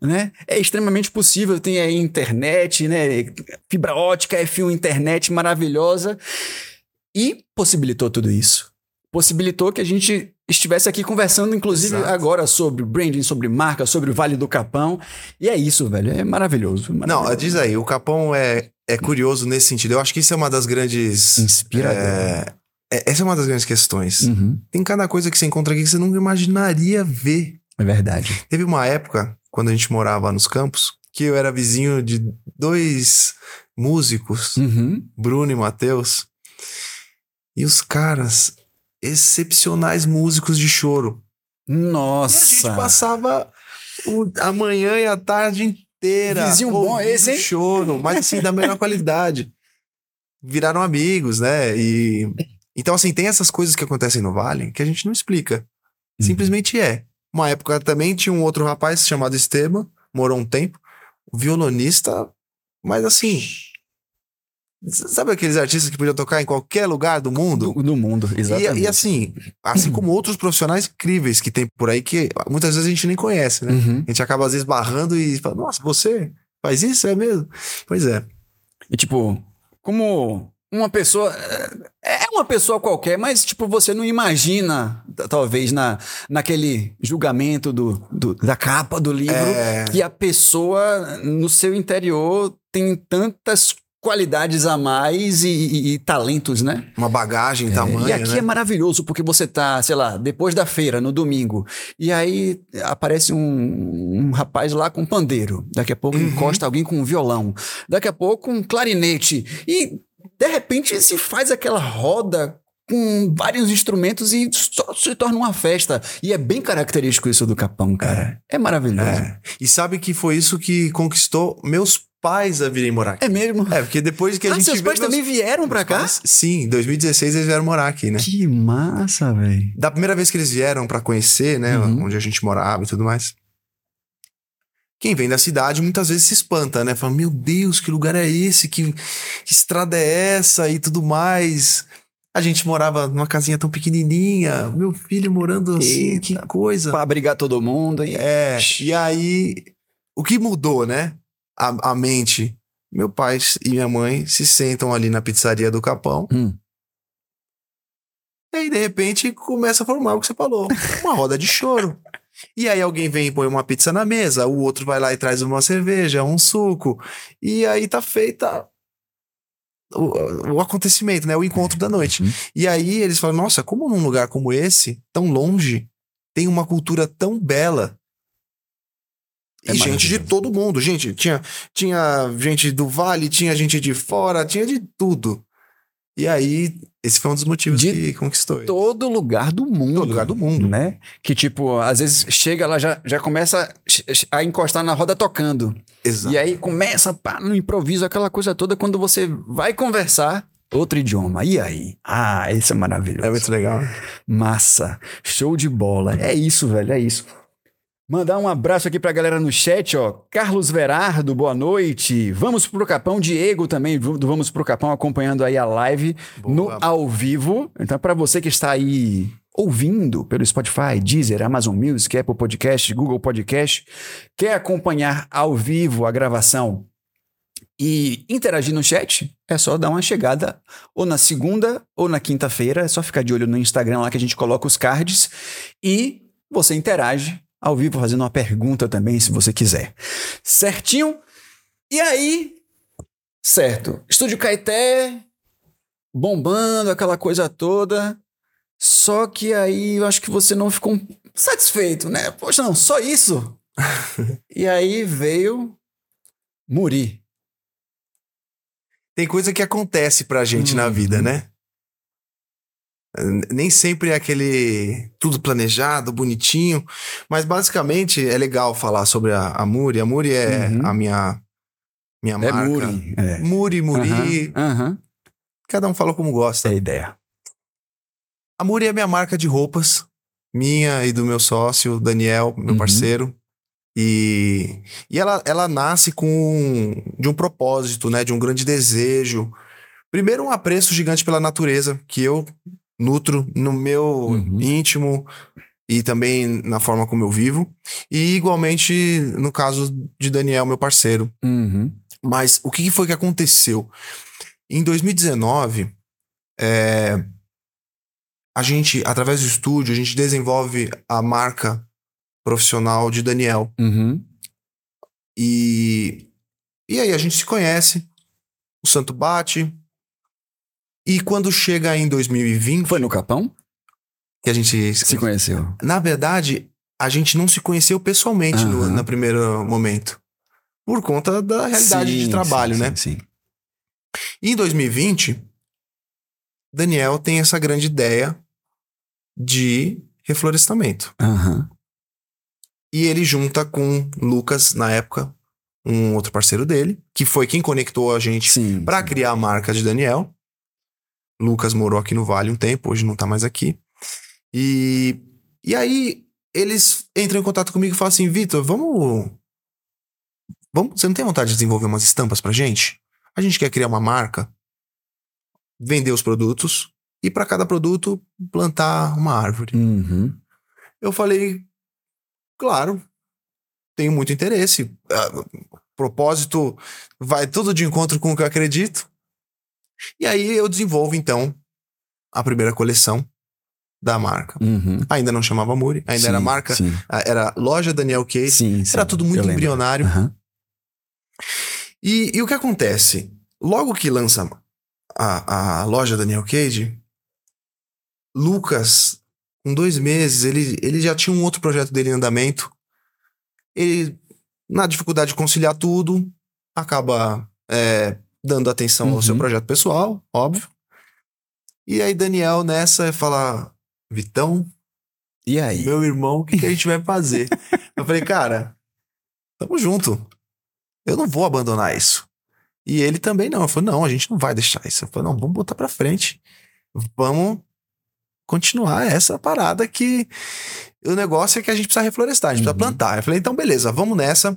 né? É extremamente possível, tem aí internet, né, fibra ótica, F1 Internet maravilhosa, e possibilitou tudo isso. Possibilitou que a gente estivesse aqui conversando, inclusive, exato, agora sobre branding, sobre marca, sobre o Vale do Capão. E é isso, velho. É maravilhoso. Maravilhoso. Não, diz aí. O Capão é curioso nesse sentido. Eu acho que isso é uma das grandes... Inspirador. Essa é uma das grandes questões. Uhum. Tem cada coisa que você encontra aqui que você nunca imaginaria ver. É verdade. Teve uma época, quando a gente morava nos campos, que eu era vizinho de dois músicos, uhum, Bruno e Matheus. E os caras... excepcionais músicos de choro. Nossa! E a gente passava a manhã e a tarde inteira. Vizinho bom esse, hein? Choro, mas assim, da melhor qualidade. Viraram amigos, né? E então, assim, tem essas coisas que acontecem no Vale que a gente não explica. Simplesmente é. Uma época também tinha um outro rapaz chamado Esteban, morou um tempo, violonista, mas assim... Sabe aqueles artistas que podiam tocar em qualquer lugar do mundo? Do mundo, exatamente. E assim como outros profissionais incríveis que tem por aí, que muitas vezes a gente nem conhece, né? Uhum. A gente acaba às vezes barrando e fala, nossa, você faz isso? É mesmo? Pois é. E tipo, como uma pessoa... É uma pessoa qualquer, mas tipo, você não imagina, talvez, naquele julgamento da capa do livro, que a pessoa no seu interior tem tantas qualidades a mais e talentos, né? Uma bagagem, tamanho, e aqui, né? É maravilhoso, porque você tá, sei lá, depois da feira, no domingo, e aí aparece um rapaz lá com um pandeiro. Daqui a pouco, uhum, encosta alguém com um violão. Daqui a pouco, um clarinete. E, de repente, se faz aquela roda com vários instrumentos e se torna uma festa. E é bem característico isso do Capão, cara. É maravilhoso. É. E sabe que foi isso que conquistou meus pais a virem morar aqui. É mesmo? É, porque depois que a gente... Ah, seus pais também vieram pra cá? Sim, em 2016 eles vieram morar aqui, né? Que massa, velho. Da primeira vez que eles vieram pra conhecer, né? Uhum. Onde a gente morava e tudo mais. Quem vem da cidade muitas vezes se espanta, né? Fala, meu Deus, que lugar é esse? Que estrada é essa? E tudo mais. A gente morava numa casinha tão pequenininha. Meu filho morando assim, que coisa. Pra abrigar todo mundo. Hein? É, e aí... O que mudou, né? A mente. Meu pai e minha mãe se sentam ali na pizzaria do Capão. E aí, de repente, começa a formar o que você falou. Uma roda de choro. E aí alguém vem e põe uma pizza na mesa. O outro vai lá e traz uma cerveja, um suco. E aí tá feita o acontecimento, né? O encontro da noite. E aí eles falam, nossa, como num lugar como esse, tão longe, tem uma cultura tão bela. E gente de todo mundo, gente, tinha gente do Vale, tinha gente de fora, tinha de tudo. E aí, esse foi um dos motivos que conquistou. De todo lugar do mundo. Todo lugar do mundo, né? Que tipo, às vezes chega lá, já começa a encostar na roda tocando. Exato. E aí começa, pá, no improviso, aquela coisa toda, quando você vai conversar, outro idioma. E aí? Ah, esse é maravilhoso. É muito legal. Massa. Show de bola. É isso, velho, é isso. Mandar um abraço aqui pra galera no chat, ó. Carlos Verardo, boa noite. Vamos pro Capão. Diego também, do Vamos pro Capão, acompanhando aí a live ao vivo. Então, pra você que está aí ouvindo pelo Spotify, Deezer, Amazon Music, Apple Podcast, Google Podcast, quer acompanhar ao vivo a gravação e interagir no chat, é só dar uma chegada ou na segunda ou na quinta-feira. É só ficar de olho no Instagram lá que a gente coloca os cards e você interage ao vivo, fazendo uma pergunta também, se você quiser. Certinho? E aí, certo. Estúdio Caeté, bombando, aquela coisa toda. Só que aí, eu acho que você não ficou satisfeito, né? Poxa, não, só isso? E aí veio Muri. Tem coisa que acontece pra gente na vida, né? Nem sempre é aquele tudo planejado, bonitinho, mas basicamente é legal falar sobre a Muri. A Muri é a minha marca. Muri. É. Muri. Cada um fala como gosta. É a ideia. A Muri é minha marca de roupas, minha e do meu sócio, Daniel, meu parceiro. E ela nasce de um propósito, né? De um grande desejo. Primeiro, um apreço gigante pela natureza, que eu nutro no meu íntimo e também na forma como eu vivo. E igualmente, no caso de Daniel, meu parceiro. Mas o que foi que aconteceu? Em 2019, a gente, através do estúdio, a gente desenvolve a marca profissional de Daniel. E aí a gente se conhece, o santo bate. E quando chega em 2020... Foi no Capão? Que a gente se conheceu. Na verdade, a gente não se conheceu pessoalmente no primeiro momento. Por conta da realidade de trabalho, né? Sim. E em 2020, Daniel tem essa grande ideia de reflorestamento. E ele junta com Lucas, na época, um outro parceiro dele, que foi quem conectou a gente para criar a marca de Daniel. Lucas morou aqui no Vale um tempo, hoje não tá mais aqui. E aí eles entram em contato comigo e falam assim: Vitor, vamos, você não tem vontade de desenvolver umas estampas pra gente? A gente quer criar uma marca, vender os produtos e pra cada produto plantar uma árvore. Eu falei: claro, tenho muito interesse. Propósito vai tudo de encontro com o que eu acredito. E aí eu desenvolvo, então, a primeira coleção da marca. Ainda não chamava Muri, ainda era marca, era loja Daniel Case, era tudo muito embrionário. E o que acontece? Logo que lança a loja Daniel Cage, Lucas, com 2 meses, ele já tinha um outro projeto dele em andamento. Ele, na dificuldade de conciliar tudo, acaba dando atenção ao seu projeto pessoal, óbvio. E aí Daniel nessa fala: Vitão, e aí? Meu irmão, o que a gente vai fazer? Eu falei: cara, tamo junto. Eu não vou abandonar isso. E ele também não. Eu falei: não, a gente não vai deixar isso. Eu falei: não, vamos botar pra frente. Vamos continuar essa parada que... O negócio é que a gente precisa reflorestar, a gente precisa plantar. Eu falei: então beleza, vamos nessa.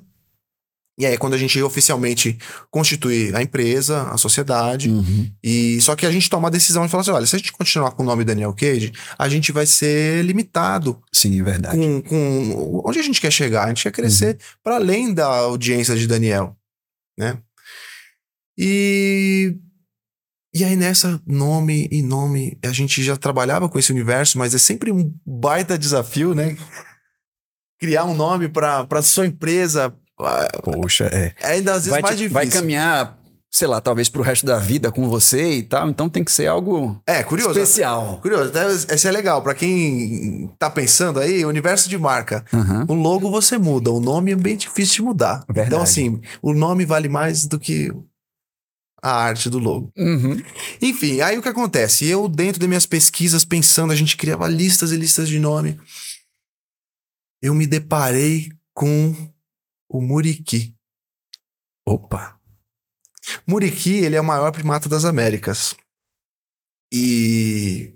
E aí quando a gente oficialmente constitui a empresa, a sociedade. E só que a gente toma a decisão de falar assim: olha, se a gente continuar com o nome Daniel Cage, a gente vai ser limitado. Sim, é verdade. Com onde a gente quer chegar. A gente quer crescer para além da audiência de Daniel, né? E aí nessa, nome, a gente já trabalhava com esse universo, mas é sempre um baita desafio, né? Criar um nome para sua empresa. Poxa, ainda às vezes mais difícil. Vai caminhar, sei lá, talvez pro resto da vida com você e tal, então tem que ser algo curioso, especial. Curioso, até esse é legal, pra quem tá pensando aí, universo de marca. O logo você muda, o nome é bem difícil de mudar. Verdade. Então assim, o nome vale mais do que a arte do logo. Enfim, aí o que acontece? Eu, dentro das minhas pesquisas, pensando, a gente criava listas e listas de nome. Eu me deparei com... o Muriqui. Opa! Muriqui, ele é o maior primata das Américas. E,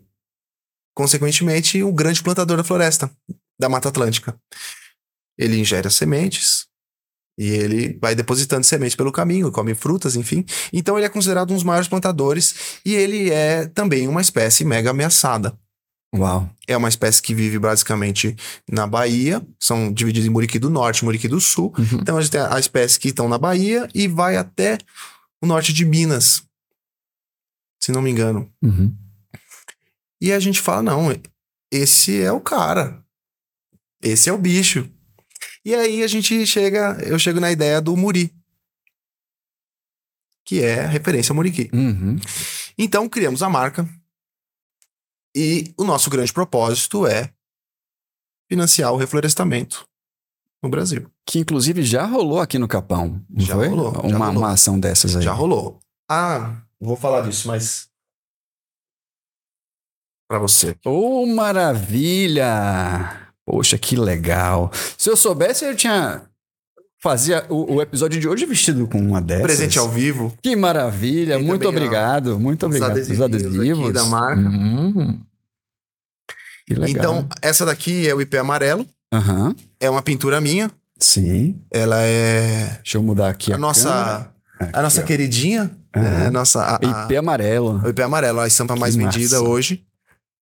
consequentemente, um grande plantador da floresta, da Mata Atlântica. Ele ingere as sementes e ele vai depositando sementes pelo caminho, come frutas, enfim. Então, ele é considerado um dos maiores plantadores e ele é também uma espécie mega ameaçada. Uau. É uma espécie que vive basicamente na Bahia. São divididos em Muriqui do Norte e Muriqui do Sul. Então a gente tem as espécies que estão na Bahia e vai até o norte de Minas, se não me engano. E a gente fala: não, esse é o cara, esse é o bicho. E aí eu chego na ideia do Muri, que é a referência ao Muriqui. Então criamos a marca. E o nosso grande propósito é financiar o reflorestamento no Brasil. Que inclusive já rolou aqui no Capão. Já foi? Uma ação dessas aí. Já rolou. Ah, vou falar disso, mas... pra você. Oh, maravilha! Poxa, que legal. Se eu soubesse, eu tinha... fazia o episódio de hoje vestido com uma dessas. Presente ao vivo. Que maravilha, muito obrigado. Muito obrigado pelos adesivos aqui da marca. Que legal. Então, essa daqui é o Ipê amarelo. Uhum. É uma pintura minha. Sim. Ela é... Deixa eu mudar aqui a nossa aqui, a nossa queridinha. Uhum. É a nossa... Ipê amarelo. O Ipê amarelo. A estampa mais vendida hoje.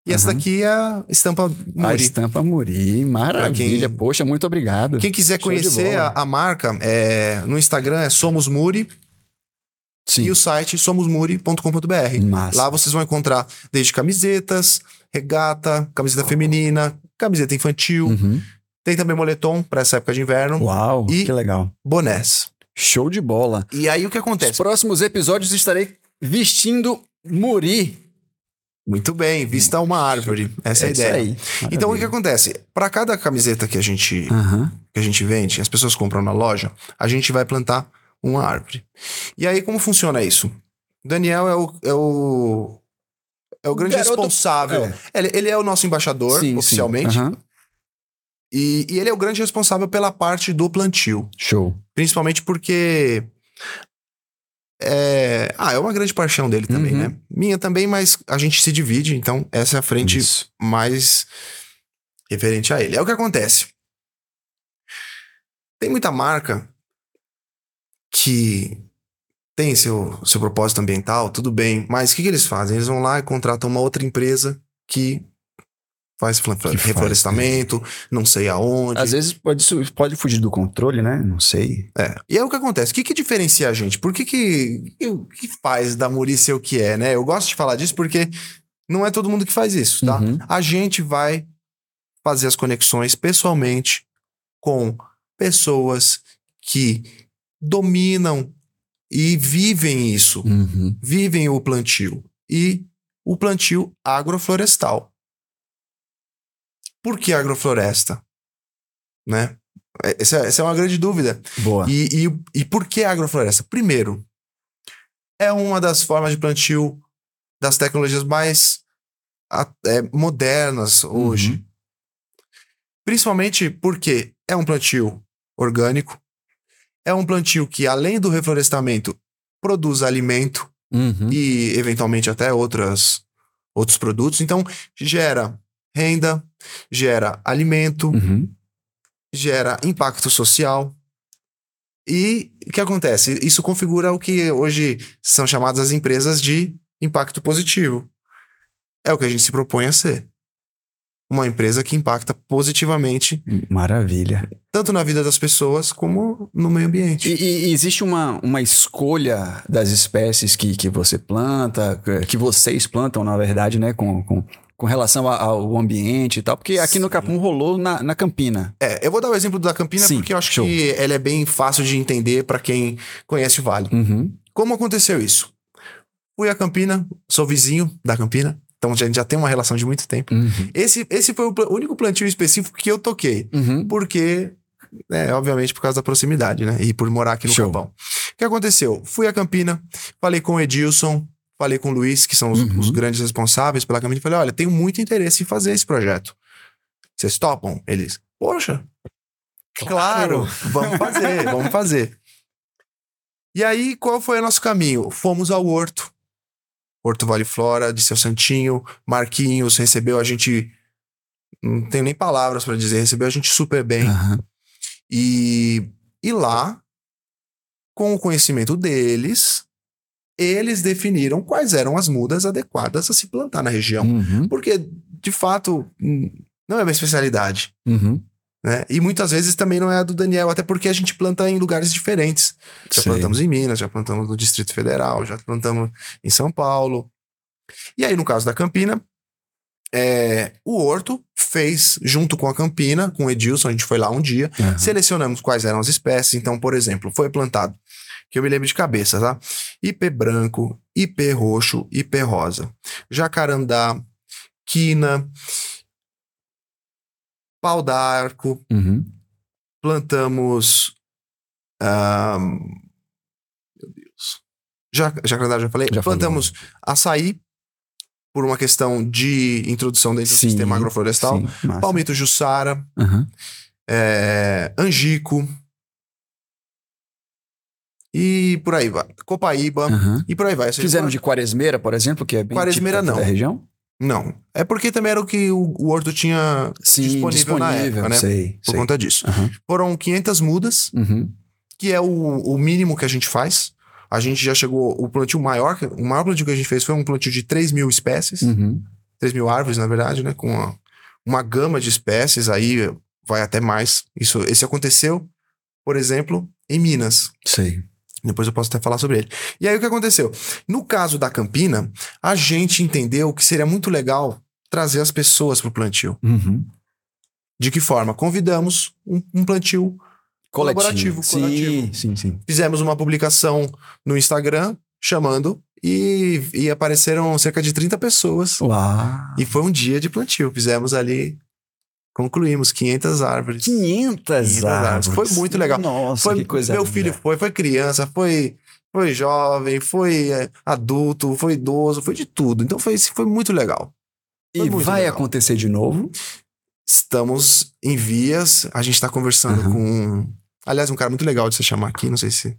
E essa daqui é a estampa Muri. A estampa Muri, maravilha. Quem, poxa, muito obrigado. Quem quiser conhecer a marca, no Instagram é Somos Muri. Sim. E o site somosmuri.com.br. Lá vocês vão encontrar desde camisetas, regata, camiseta feminina, camiseta infantil. Uhum. Tem também moletom para essa época de inverno. Uau, e que legal. Bonés. Show de bola. E aí o que acontece? Nos próximos episódios estarei vestindo Muri. Muito bem, vista uma árvore. Essa é a ideia. Isso aí. Então, o que acontece? Para cada camiseta que a gente vende, as pessoas compram na loja, a gente vai plantar uma árvore. E aí, como funciona isso? Daniel é o grande responsável. Ele é o nosso embaixador, oficialmente. Sim. Uhum. E ele é o grande responsável pela parte do plantio. Show. Principalmente porque... é uma grande paixão dele também, né? Minha também, mas a gente se divide, então essa é a frente mais referente a ele. É o que acontece. Tem muita marca que tem seu propósito ambiental, tudo bem, mas o que eles fazem? Eles vão lá e contratam uma outra empresa que faz reflorestamento, não sei aonde. Às vezes pode fugir do controle, né? Não sei. E aí o que acontece? O que diferencia a gente? Por que faz da Muri ser o que é, né? Eu gosto de falar disso porque não é todo mundo que faz isso, tá? Uhum. A gente vai fazer as conexões pessoalmente com pessoas que dominam e vivem isso. Uhum. Vivem o plantio. E o plantio agroflorestal. Por que agrofloresta? Né? Essa é uma grande dúvida. Boa. E por que agrofloresta? Primeiro, é uma das formas de plantio das tecnologias mais modernas hoje. Uhum. Principalmente porque é um plantio orgânico, é um plantio que, além do reflorestamento, produz alimento e, eventualmente, até outros produtos. Então, gera renda, gera alimento, gera impacto social. E o que acontece? Isso configura o que hoje são chamadas as empresas de impacto positivo. É o que a gente se propõe a ser. Uma empresa que impacta positivamente. Maravilha. Tanto na vida das pessoas como no meio ambiente. E existe uma escolha das espécies que você planta, que vocês plantam, na verdade, né? Com relação ao ambiente e tal, porque aqui no Capão rolou na Campina. Eu vou dar o exemplo da Campina porque eu acho que ela é bem fácil de entender para quem conhece o Vale. Uhum. Como aconteceu isso? Fui à Campina, sou vizinho da Campina, então a gente já tem uma relação de muito tempo. Uhum. Esse foi o único plantio específico que eu toquei, porque, obviamente, por causa da proximidade, né? E por morar aqui no Capão. O que aconteceu? Fui à Campina, falei com o Edilson, falei com o Luiz, que são os grandes responsáveis pela Campina, e falei, olha, tenho muito interesse em fazer esse projeto. Vocês topam? Eles, poxa, claro, vamos fazer. E aí, qual foi o nosso caminho? Fomos ao Horto Vale Flora, de Seu Santinho, Marquinhos, recebeu a gente, não tenho nem palavras pra dizer, recebeu a gente super bem. Uhum. E lá, com o conhecimento deles... Eles definiram quais eram as mudas adequadas a se plantar na região. Uhum. Porque, de fato, não é minha especialidade. Uhum. Né? E muitas vezes também não é a do Daniel, até porque a gente planta em lugares diferentes. Já plantamos em Minas, já plantamos no Distrito Federal, já plantamos em São Paulo. E aí, no caso da Campina, o Horto fez, junto com a Campina, com o Edilson, a gente foi lá um dia, selecionamos quais eram as espécies. Então, por exemplo, foi plantado, que eu me lembro de cabeça, tá? Ipê branco, ipê roxo, ipê rosa, jacarandá, quina, pau d'arco, plantamos... meu Deus... Jacarandá, já falei? Já plantamos açaí, por uma questão de introdução dentro do sistema agroflorestal, palmito jussara, angico... E por aí vai. Copaíba. E por aí vai. Fizeram de quaresmeira, por exemplo, que é bem típica da região? Não. É porque também era o que o Horto tinha disponível na época, né? Sei, por conta disso. Uhum. Foram 500 mudas, uhum, que é o mínimo que a gente faz. A gente já chegou... O plantio maior... O maior plantio que a gente fez foi um plantio de 3 mil espécies. Uhum. 3 mil árvores, na verdade, né? Com uma gama de espécies. Aí vai até mais. Isso, esse aconteceu, por exemplo, em Minas. Sei. Depois eu posso até falar sobre ele. E aí o que aconteceu? No caso da Campina, a gente entendeu que seria muito legal trazer as pessoas pro plantio. Uhum. De que forma? Convidamos um plantio colaborativo. Sim. Fizemos uma publicação no Instagram, chamando, e apareceram cerca de 30 pessoas. Uau. E foi um dia de plantio. Fizemos ali, concluímos, 500 árvores. 500 árvores. Foi muito legal. Nossa, foi, que coisa. Meu filho foi criança, foi jovem, foi adulto, foi idoso, foi de tudo. Então foi muito legal. Foi e muito vai legal. Acontecer de novo? Estamos em vias. A gente está conversando, uhum, com... Aliás, um cara muito legal de você chamar aqui, não sei se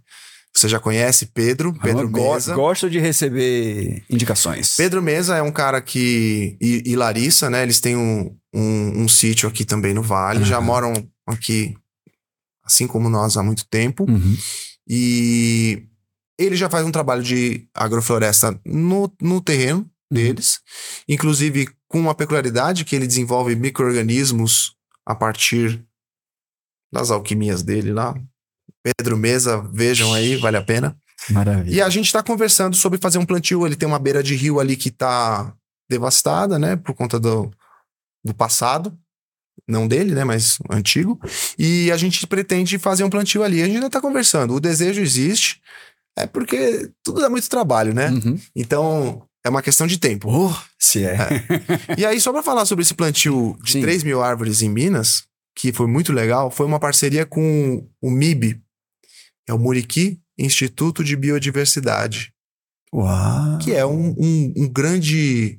você já conhece, Pedro Mesa. Gosto de receber indicações. Pedro Mesa é um cara que... E Larissa, né? Eles têm um sítio aqui também no Vale. Uhum. Já moram aqui, assim como nós, há muito tempo. Uhum. E ele já faz um trabalho de agrofloresta no terreno, uhum, deles. Inclusive, com uma peculiaridade que ele desenvolve micro-organismos a partir... das alquimias dele lá. Pedro Mesa, vejam aí, vale a pena. Maravilha. E a gente tá conversando sobre fazer um plantio. Ele tem uma beira de rio ali que tá devastada, né? Por conta do passado. Não dele, né? Mas antigo. E a gente pretende fazer um plantio ali. A gente ainda tá conversando. O desejo existe. É porque tudo dá muito trabalho, né? Uhum. Então... é uma questão de tempo. Se é. E aí, só pra falar sobre esse plantio de 3 mil árvores em Minas... que foi muito legal, foi uma parceria com o MIB, é o Muriqui Instituto de Biodiversidade. Uau. Que é uma grande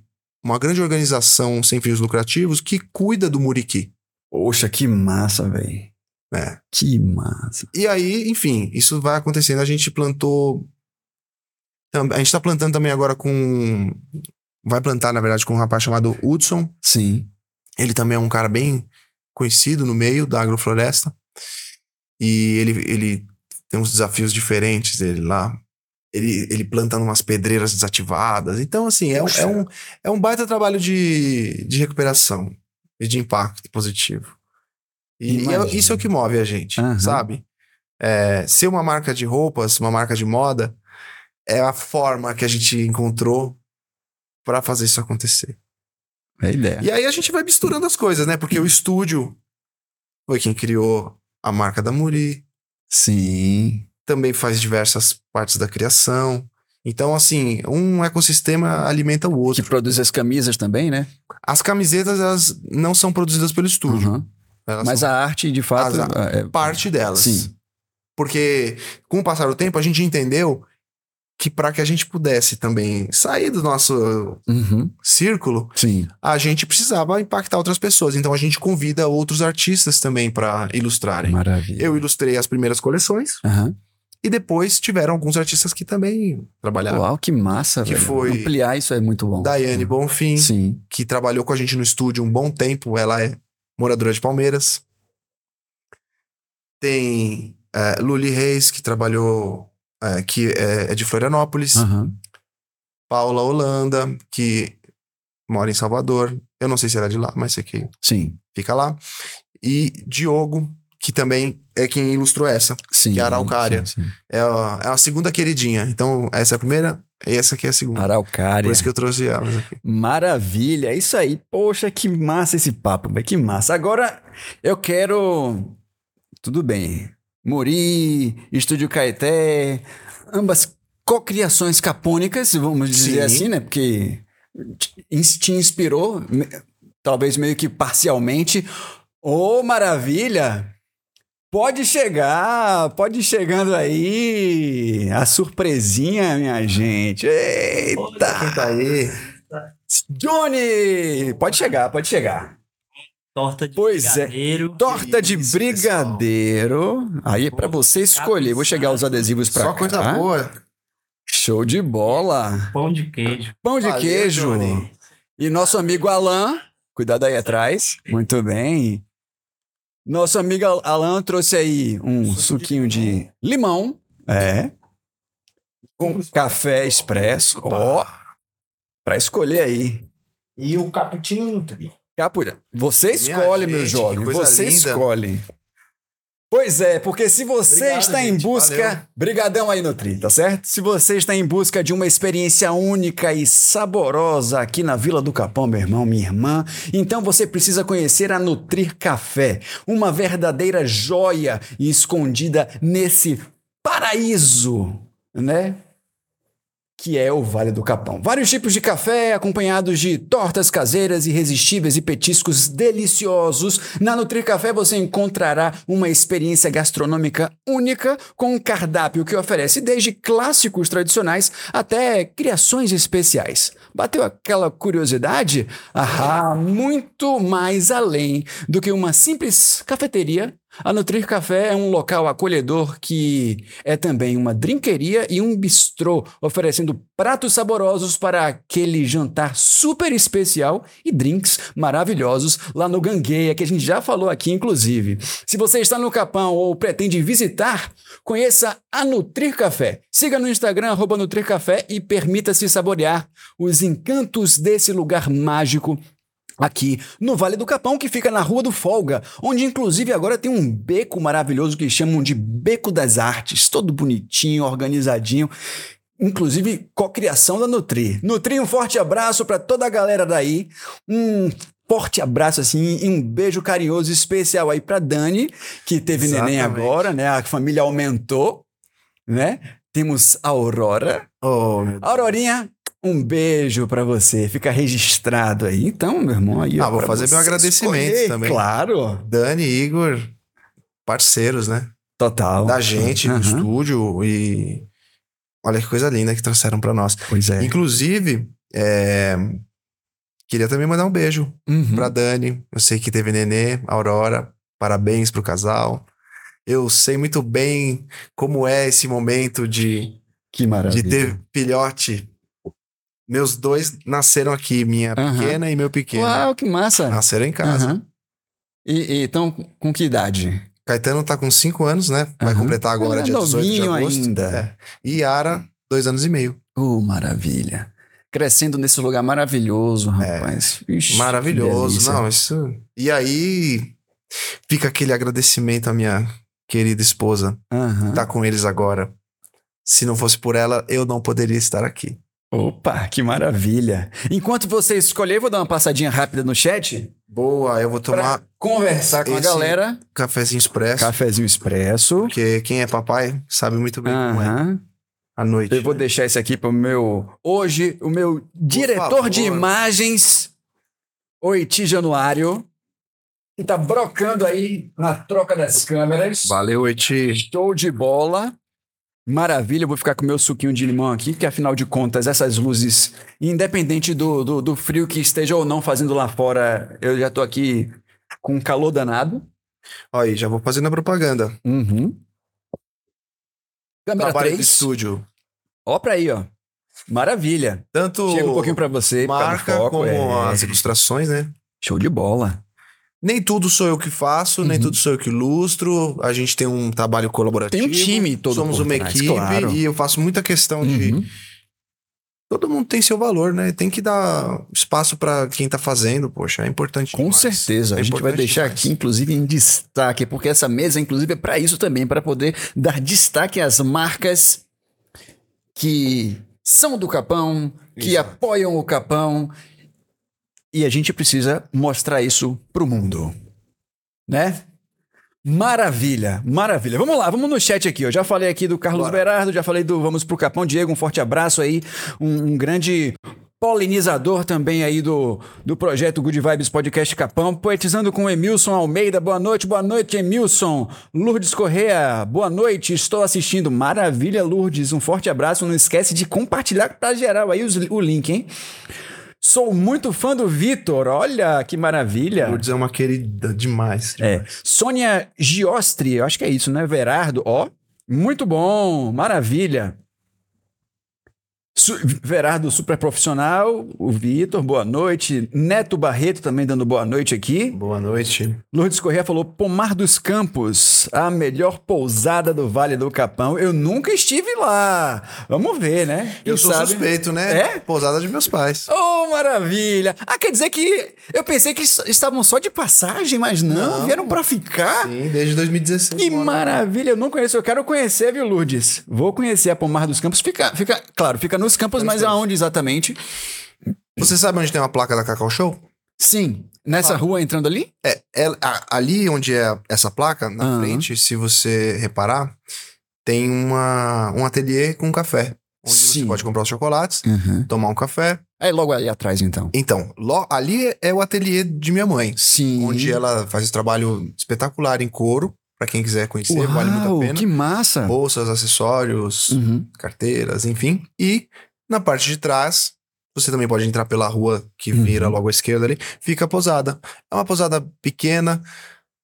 organização sem fins lucrativos que cuida do Muriqui. Poxa, que massa, velho. É. Que massa. E aí, enfim, isso vai acontecendo. A gente plantou... A gente tá plantando também agora com... Vai plantar, na verdade, com um rapaz chamado Hudson. Sim. Ele também é um cara bem... conhecido no meio da agrofloresta, e ele tem uns desafios diferentes dele lá. Ele planta umas pedreiras desativadas. Então, assim, é um baita trabalho de recuperação e de impacto positivo. E isso é o que move a gente, uhum, sabe? Ser uma marca de roupas, uma marca de moda, é a forma que a gente encontrou para fazer isso acontecer. É ideia. E aí a gente vai misturando as coisas, né? Porque o estúdio foi quem criou a marca da Muri. Sim. Também faz diversas partes da criação. Então, assim, um ecossistema alimenta o outro. Que produz as camisas também, né? As camisetas, elas não são produzidas pelo estúdio. Uhum. Mas a arte, de fato... parte delas. Sim. Porque, com o passar do tempo, a gente entendeu que para que a gente pudesse também sair do nosso, uhum, círculo, sim, a gente precisava impactar outras pessoas. Então a gente convida outros artistas também para ilustrarem. Maravilha. Eu ilustrei as primeiras coleções, uhum, e depois tiveram alguns artistas que também trabalharam. Uau, que massa, que velho. Foi ampliar isso é muito bom. Daiane, uhum, Bonfim, sim, que trabalhou com a gente no estúdio um bom tempo. Ela é moradora de Palmeiras. Tem Luli Reis, que trabalhou... que é de Florianópolis, uhum. Paula Holanda, que mora em Salvador, eu não sei se era de lá, mas sei que sim, fica lá, e Diogo, que também é quem ilustrou essa, sim, que é a Araucária, sim. É a segunda queridinha, então essa é a primeira, essa aqui é a segunda, Araucária, por isso que eu trouxe elas aqui. Maravilha, isso aí, poxa, que massa esse papo, que massa. Agora eu quero, tudo bem, Muri, Estúdio Caeté, ambas cocriações capônicas, vamos dizer, sim, assim, né? Porque te inspirou, talvez meio que parcialmente. Ô, maravilha! Pode chegando aí a surpresinha, minha gente. Eita! Olha quem tá aí. Johnny! Pode chegar. Torta de brigadeiro. Torta de brigadeiro. Pessoal. Aí é pra você escolher. Vou chegar os adesivos pra cá. Só coisa boa. Show de bola. Pão de queijo. Valeu, queijo. Johnny. E nosso amigo Alan, cuidado aí atrás, muito bem. Nosso amigo Alan trouxe aí um suquinho de limão, com café expresso, ó, pra escolher aí. E o cappuccino Nutri. Você escolhe, meu jovem, você escolhe. Pois é, porque se você está em busca... Valeu. Brigadão aí, Nutri, tá certo? Se você está em busca de uma experiência única e saborosa aqui na Vila do Capão, meu irmão, minha irmã, então você precisa conhecer a Nutrir Café, uma verdadeira joia escondida nesse paraíso, né? Que é o Vale do Capão. Vários tipos de café acompanhados de tortas caseiras irresistíveis e petiscos deliciosos. Na Nutrir Café você encontrará uma experiência gastronômica única com um cardápio que oferece desde clássicos tradicionais até criações especiais. Bateu aquela curiosidade? Ah, muito mais além do que uma simples cafeteria. A Nutrir Café é um local acolhedor que é também uma drinqueria e um bistrô, oferecendo pratos saborosos para aquele jantar super especial e drinks maravilhosos lá no Gangueia, que a gente já falou aqui, inclusive. Se você está no Capão ou pretende visitar, conheça a Nutrir Café. Siga no Instagram, @NutrirCafé, e permita-se saborear os encantos desse lugar mágico aqui no Vale do Capão, que fica na Rua do Folga, onde inclusive agora tem um beco maravilhoso que chamam de Beco das Artes, todo bonitinho, organizadinho, inclusive cocriação da Nutri. Nutri, um forte abraço para toda a galera daí, um forte abraço assim e um beijo carinhoso especial aí para Dani, que teve neném agora, né? A família aumentou, né? Temos a Aurora. Oh, Aurorinha, um beijo pra você, fica registrado aí. Então, meu irmão, aí vou fazer meu agradecimento também. Claro. Dani, Igor, parceiros, né? Total. Da gente, do estúdio, e olha que coisa linda que trouxeram pra nós. Pois é. Inclusive, queria também mandar um beijo pra Dani. Eu sei que teve nenê, Aurora, parabéns pro casal. Eu sei muito bem como é esse momento de... Que maravilha. De ter filhote. Meus dois nasceram aqui, minha pequena e meu pequeno. Uau, que massa! Nasceram em casa. E então, com que idade? Caetano tá com 5 anos, né? Vai completar agora, dia 18 de agosto. Ainda. É. E Yara, 2 anos e meio. Maravilha. Crescendo nesse lugar maravilhoso, rapaz. Ixi, maravilhoso. Não, isso... E aí, fica aquele agradecimento à minha querida esposa. Tá com eles agora. Se não fosse por ela, eu não poderia estar aqui. Opa, que maravilha. Enquanto você escolher, vou dar uma passadinha rápida no chat. Boa, eu vou tomar... conversar com a galera. Cafezinho expresso. Cafezinho expresso. Porque quem é papai sabe muito bem como é à noite. Eu vou deixar esse aqui pro meu... Hoje, o meu diretor de imagens, Oiti Januário, que tá brocando aí na troca das câmeras. Valeu, Oiti. Show de bola. Maravilha, eu vou ficar com o meu suquinho de limão aqui, que afinal de contas, essas luzes, independente do frio que esteja ou não fazendo lá fora, eu já tô aqui com um calor danado. Olha aí, já vou fazendo a propaganda. Câmera 3. Do estúdio. Ó pra aí, ó. Maravilha. Tanto chega um pouquinho pra você. Marca foco, como as ilustrações, né? Show de bola. Nem tudo sou eu que faço, nem tudo sou eu que ilustro. A gente tem um trabalho colaborativo. Tem um time todo. Somos uma equipe, claro. E eu faço muita questão de... Todo mundo tem seu valor, né? Tem que dar espaço pra quem tá fazendo, poxa. É importante demais. Com certeza. A gente vai deixar aqui, inclusive, em destaque. Porque essa mesa, inclusive, é pra isso também. Pra poder dar destaque às marcas que são do Capão, que apoiam o Capão... E a gente precisa mostrar isso pro mundo, né? Maravilha, maravilha. Vamos lá, vamos no chat aqui. Eu já falei aqui do Carlos Verardo, já falei do Vamos pro Capão. Diego, um forte abraço aí. Um grande polinizador também aí do projeto Good Vibes Podcast Capão. Poetizando com Emilson Almeida. Boa noite, Emilson. Lourdes Correia, boa noite, estou assistindo. Maravilha, Lourdes. Um forte abraço. Não esquece de compartilhar pra geral aí o link, hein? Sou muito fã do Victor, olha que maravilha. Lourdes é uma querida demais. É. Sônia Giostri, eu acho que é isso, né? Verardo, ó, muito bom, maravilha. Verardo, super profissional. O Vitor, boa noite. Neto Barreto também dando boa noite aqui. Boa noite. Lourdes Correia falou: Pomar dos Campos, a melhor pousada do Vale do Capão. Eu nunca estive lá. Vamos ver, né? Eu sou suspeito, né? É? Pousada de meus pais. Oh, maravilha. Ah, quer dizer que eu pensei que estavam só de passagem, mas não, vieram pra ficar. Sim, desde 2016. Que maravilha. Eu não conheço. Eu quero conhecer, viu, Lourdes? Vou conhecer a Pomar dos Campos. Fica no os campos, mas aonde exatamente? Você sabe onde tem uma placa da Cacau Show? Sim. Nessa rua entrando ali? Ali onde é essa placa, na frente, se você reparar, tem um ateliê com café. Onde você pode comprar os chocolates, tomar um café. Aí logo ali atrás, então. Então, ali é o ateliê de minha mãe. Sim. Onde ela faz esse trabalho espetacular em couro. Pra quem quiser conhecer, vale muito a pena. Que massa! Bolsas, acessórios, carteiras, enfim. E na parte de trás, você também pode entrar pela rua que vira logo à esquerda ali, fica a pousada. É uma pousada pequena,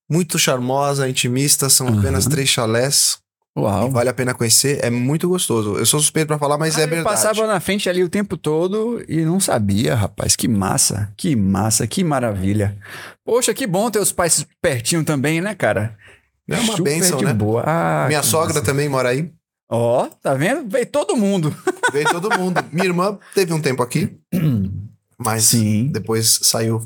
muito charmosa, intimista, são apenas 3 chalés. Uau. Vale a pena conhecer, é muito gostoso. Eu sou suspeito pra falar, mas é verdade. Eu passava na frente ali o tempo todo e não sabia, rapaz. Que massa, que massa, que maravilha. Poxa, que bom ter os pais pertinho também, né, cara? É uma bênção, né? Boa. Ah, minha sogra também mora aí. Ó, tá vendo? Veio todo mundo. Minha irmã teve um tempo aqui, mas depois saiu.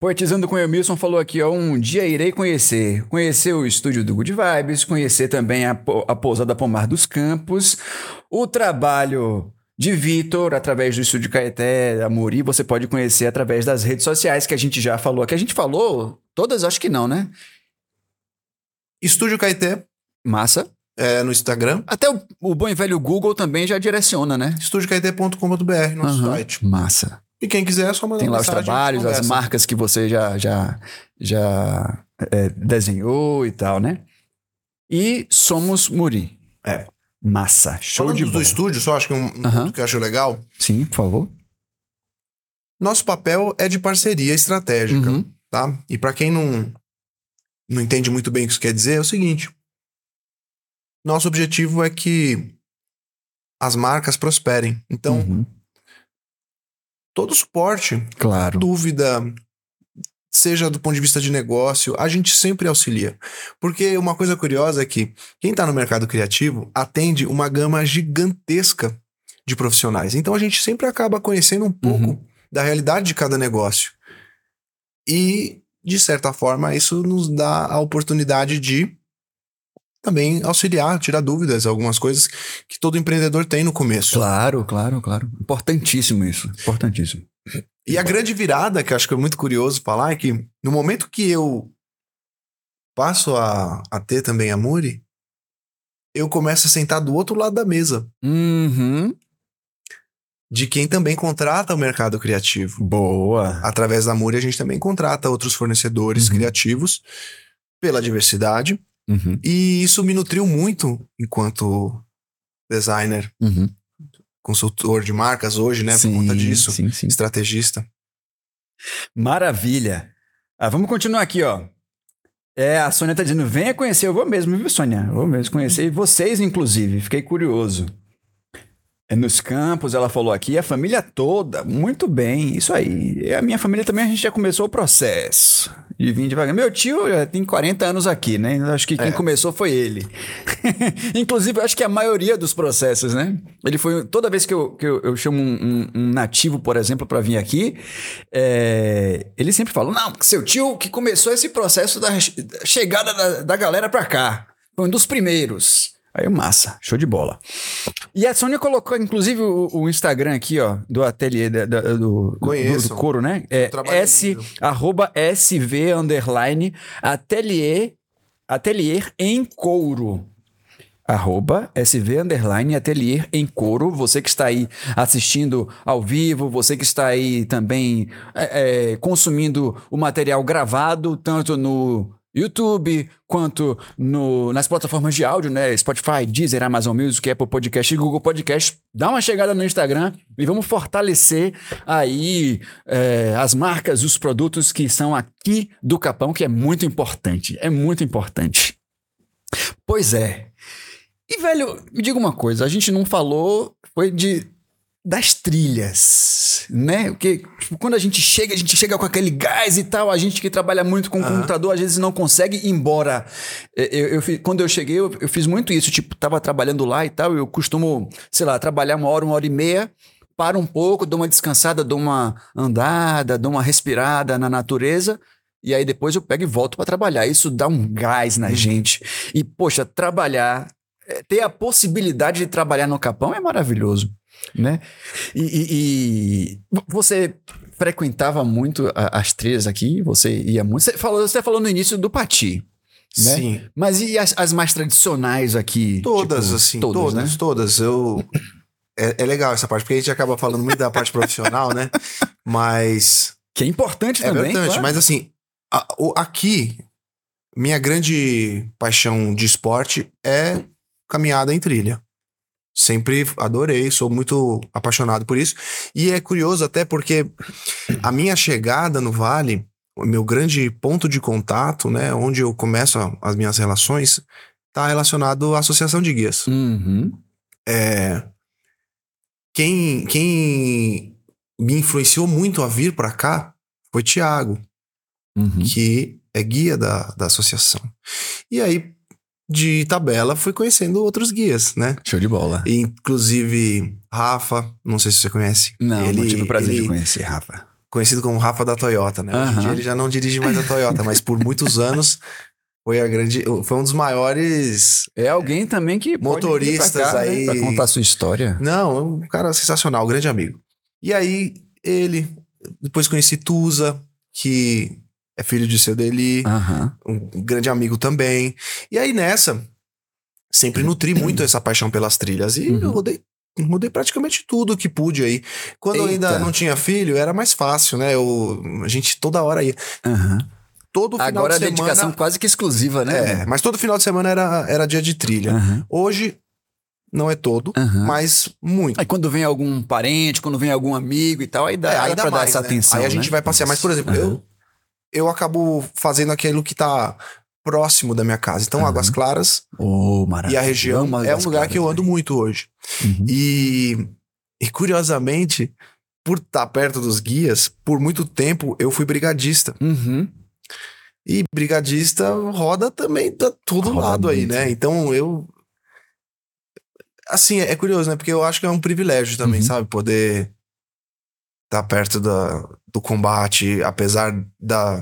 Poetizando com o Emilson falou aqui, ó, um dia irei conhecer. Conhecer o estúdio do Good Vibes, conhecer também a pousada Pomar dos Campos, o trabalho de Vitor, através do Estúdio Caeté, da Muri, você pode conhecer através das redes sociais que a gente já falou. Que a gente falou todas, acho que não, né? Estúdio Caeté. Massa. É, no Instagram. Até o bom e velho Google também já direciona, né? estudiocaeté.com.br, nosso site. Massa. E quem quiser é só mandar mensagem. Tem lá os trabalhos, as marcas que você já desenhou e tal, né? E somos Muri. É. Massa, show. Falando de bola. Do estúdio, só acho que um que eu acho legal. Sim, por favor. Nosso papel é de parceria estratégica, tá? E pra quem não entende muito bem o que isso quer dizer, é o seguinte. Nosso objetivo é que as marcas prosperem. Então, todo suporte, dúvida, seja do ponto de vista de negócio, a gente sempre auxilia. Porque uma coisa curiosa é que quem está no mercado criativo atende uma gama gigantesca de profissionais. Então a gente sempre acaba conhecendo um pouco da realidade de cada negócio. E, de certa forma, isso nos dá a oportunidade de também auxiliar, tirar dúvidas, algumas coisas que todo empreendedor tem no começo. Claro. Importantíssimo isso. Importantíssimo. E a grande virada, que eu acho que é muito curioso falar, é que no momento que eu passo a ter também a Muri, eu começo a sentar do outro lado da mesa. De quem também contrata o mercado criativo. Boa! Através da Muri a gente também contrata outros fornecedores criativos pela diversidade. E isso me nutriu muito enquanto designer. Consultor de marcas hoje, né? Por conta disso. Sim. Estrategista. Maravilha. Vamos continuar aqui, ó. A Sônia tá dizendo, venha conhecer. Eu vou mesmo, viu, Sônia? Eu vou mesmo conhecer. E vocês, inclusive. Fiquei curioso. Nos campos, ela falou aqui, a família toda. Muito bem, isso aí. E a minha família também, a gente já começou o processo de vir devagar. Meu tio já tem 40 anos aqui, né? Acho que quem começou foi ele. Inclusive, acho que a maioria dos processos, né? Ele foi... Toda vez que eu chamo um nativo, por exemplo, para vir aqui, ele sempre fala, não, seu tio que começou esse processo da chegada da galera para cá. Foi um dos primeiros. Aí, massa, show de bola. E a Sônia colocou, inclusive, o Instagram aqui, ó, do ateliê do couro, né? É @SV_atelier em couro. @SV_atelier em couro. Você que está aí assistindo ao vivo, você que está aí também consumindo o material gravado, tanto no YouTube, quanto nas plataformas de áudio, né? Spotify, Deezer, Amazon Music, Apple Podcast e Google Podcast. Dá uma chegada no Instagram e vamos fortalecer aí as marcas, os produtos que são aqui do Capão, que é muito importante. Pois é. E, velho, me diga uma coisa, a gente não falou, foi das trilhas, né? Porque tipo, quando a gente chega com aquele gás e tal, a gente que trabalha muito com computador, às vezes não consegue ir embora. Quando eu cheguei, eu fiz muito isso, tipo, tava trabalhando lá e tal, eu costumo, sei lá, trabalhar uma hora e meia, paro um pouco, dou uma descansada, dou uma andada, dou uma respirada na natureza. E aí depois eu pego e volto pra trabalhar. Isso dá um gás na gente. E, poxa, trabalhar... Ter a possibilidade de trabalhar no Capão é maravilhoso, né? E você frequentava muito as trilhas aqui? Você ia muito... Você falou no início do Pati, né? Sim. Mas e as mais tradicionais aqui? Todas, tipo, assim. Todas, né? Todas. Eu... é legal essa parte, porque a gente acaba falando muito da parte profissional, né? Mas... Que é importante também. É importante, claro. Mas assim... Aqui, minha grande paixão de esporte é caminhada em trilha. Sempre adorei, sou muito apaixonado por isso. E é curioso até porque a minha chegada no Vale, o meu grande ponto de contato, né, onde eu começo as minhas relações, está relacionado à associação de guias. Uhum. Quem me influenciou muito a vir para cá foi Thiago, que é guia da associação. E aí, de tabela, fui conhecendo outros guias, né? Show de bola. Inclusive, Rafa, não sei se você conhece. Não, eu tive o prazer de conhecer Rafa. Conhecido como Rafa da Toyota, né? Hoje em dia ele já não dirige mais a Toyota, mas por muitos anos foi um dos maiores... É alguém também que motoristas pode vir pra cá, aí, né? Pra contar a sua história. Não, um cara sensacional, um grande amigo. E aí, depois conheci Tusa, que... É filho de seu Dele, um grande amigo também. E aí nessa, sempre nutri muito essa paixão pelas trilhas. E eu rodei praticamente tudo que pude aí. Quando eu ainda não tinha filho, era mais fácil, né? A gente toda hora ia. Todo final Agora de a semana, dedicação quase que exclusiva, né? É, mas todo final de semana era dia de trilha. Hoje... Não é todo, mas muito. Aí quando vem algum parente, quando vem algum amigo e tal, aí dá pra dar essa atenção, né? Aí a gente vai passear. Mas, por exemplo, eu acabo fazendo aquilo que tá próximo da minha casa. Então, Águas Claras e a região é um lugar que eu ando muito hoje. E curiosamente, por estar perto dos guias, por muito tempo eu fui brigadista. E brigadista roda também tá todo lado aí, né? Então, eu... Assim, é curioso, né? Porque eu acho que é um privilégio também, sabe? Poder estar perto do combate, apesar da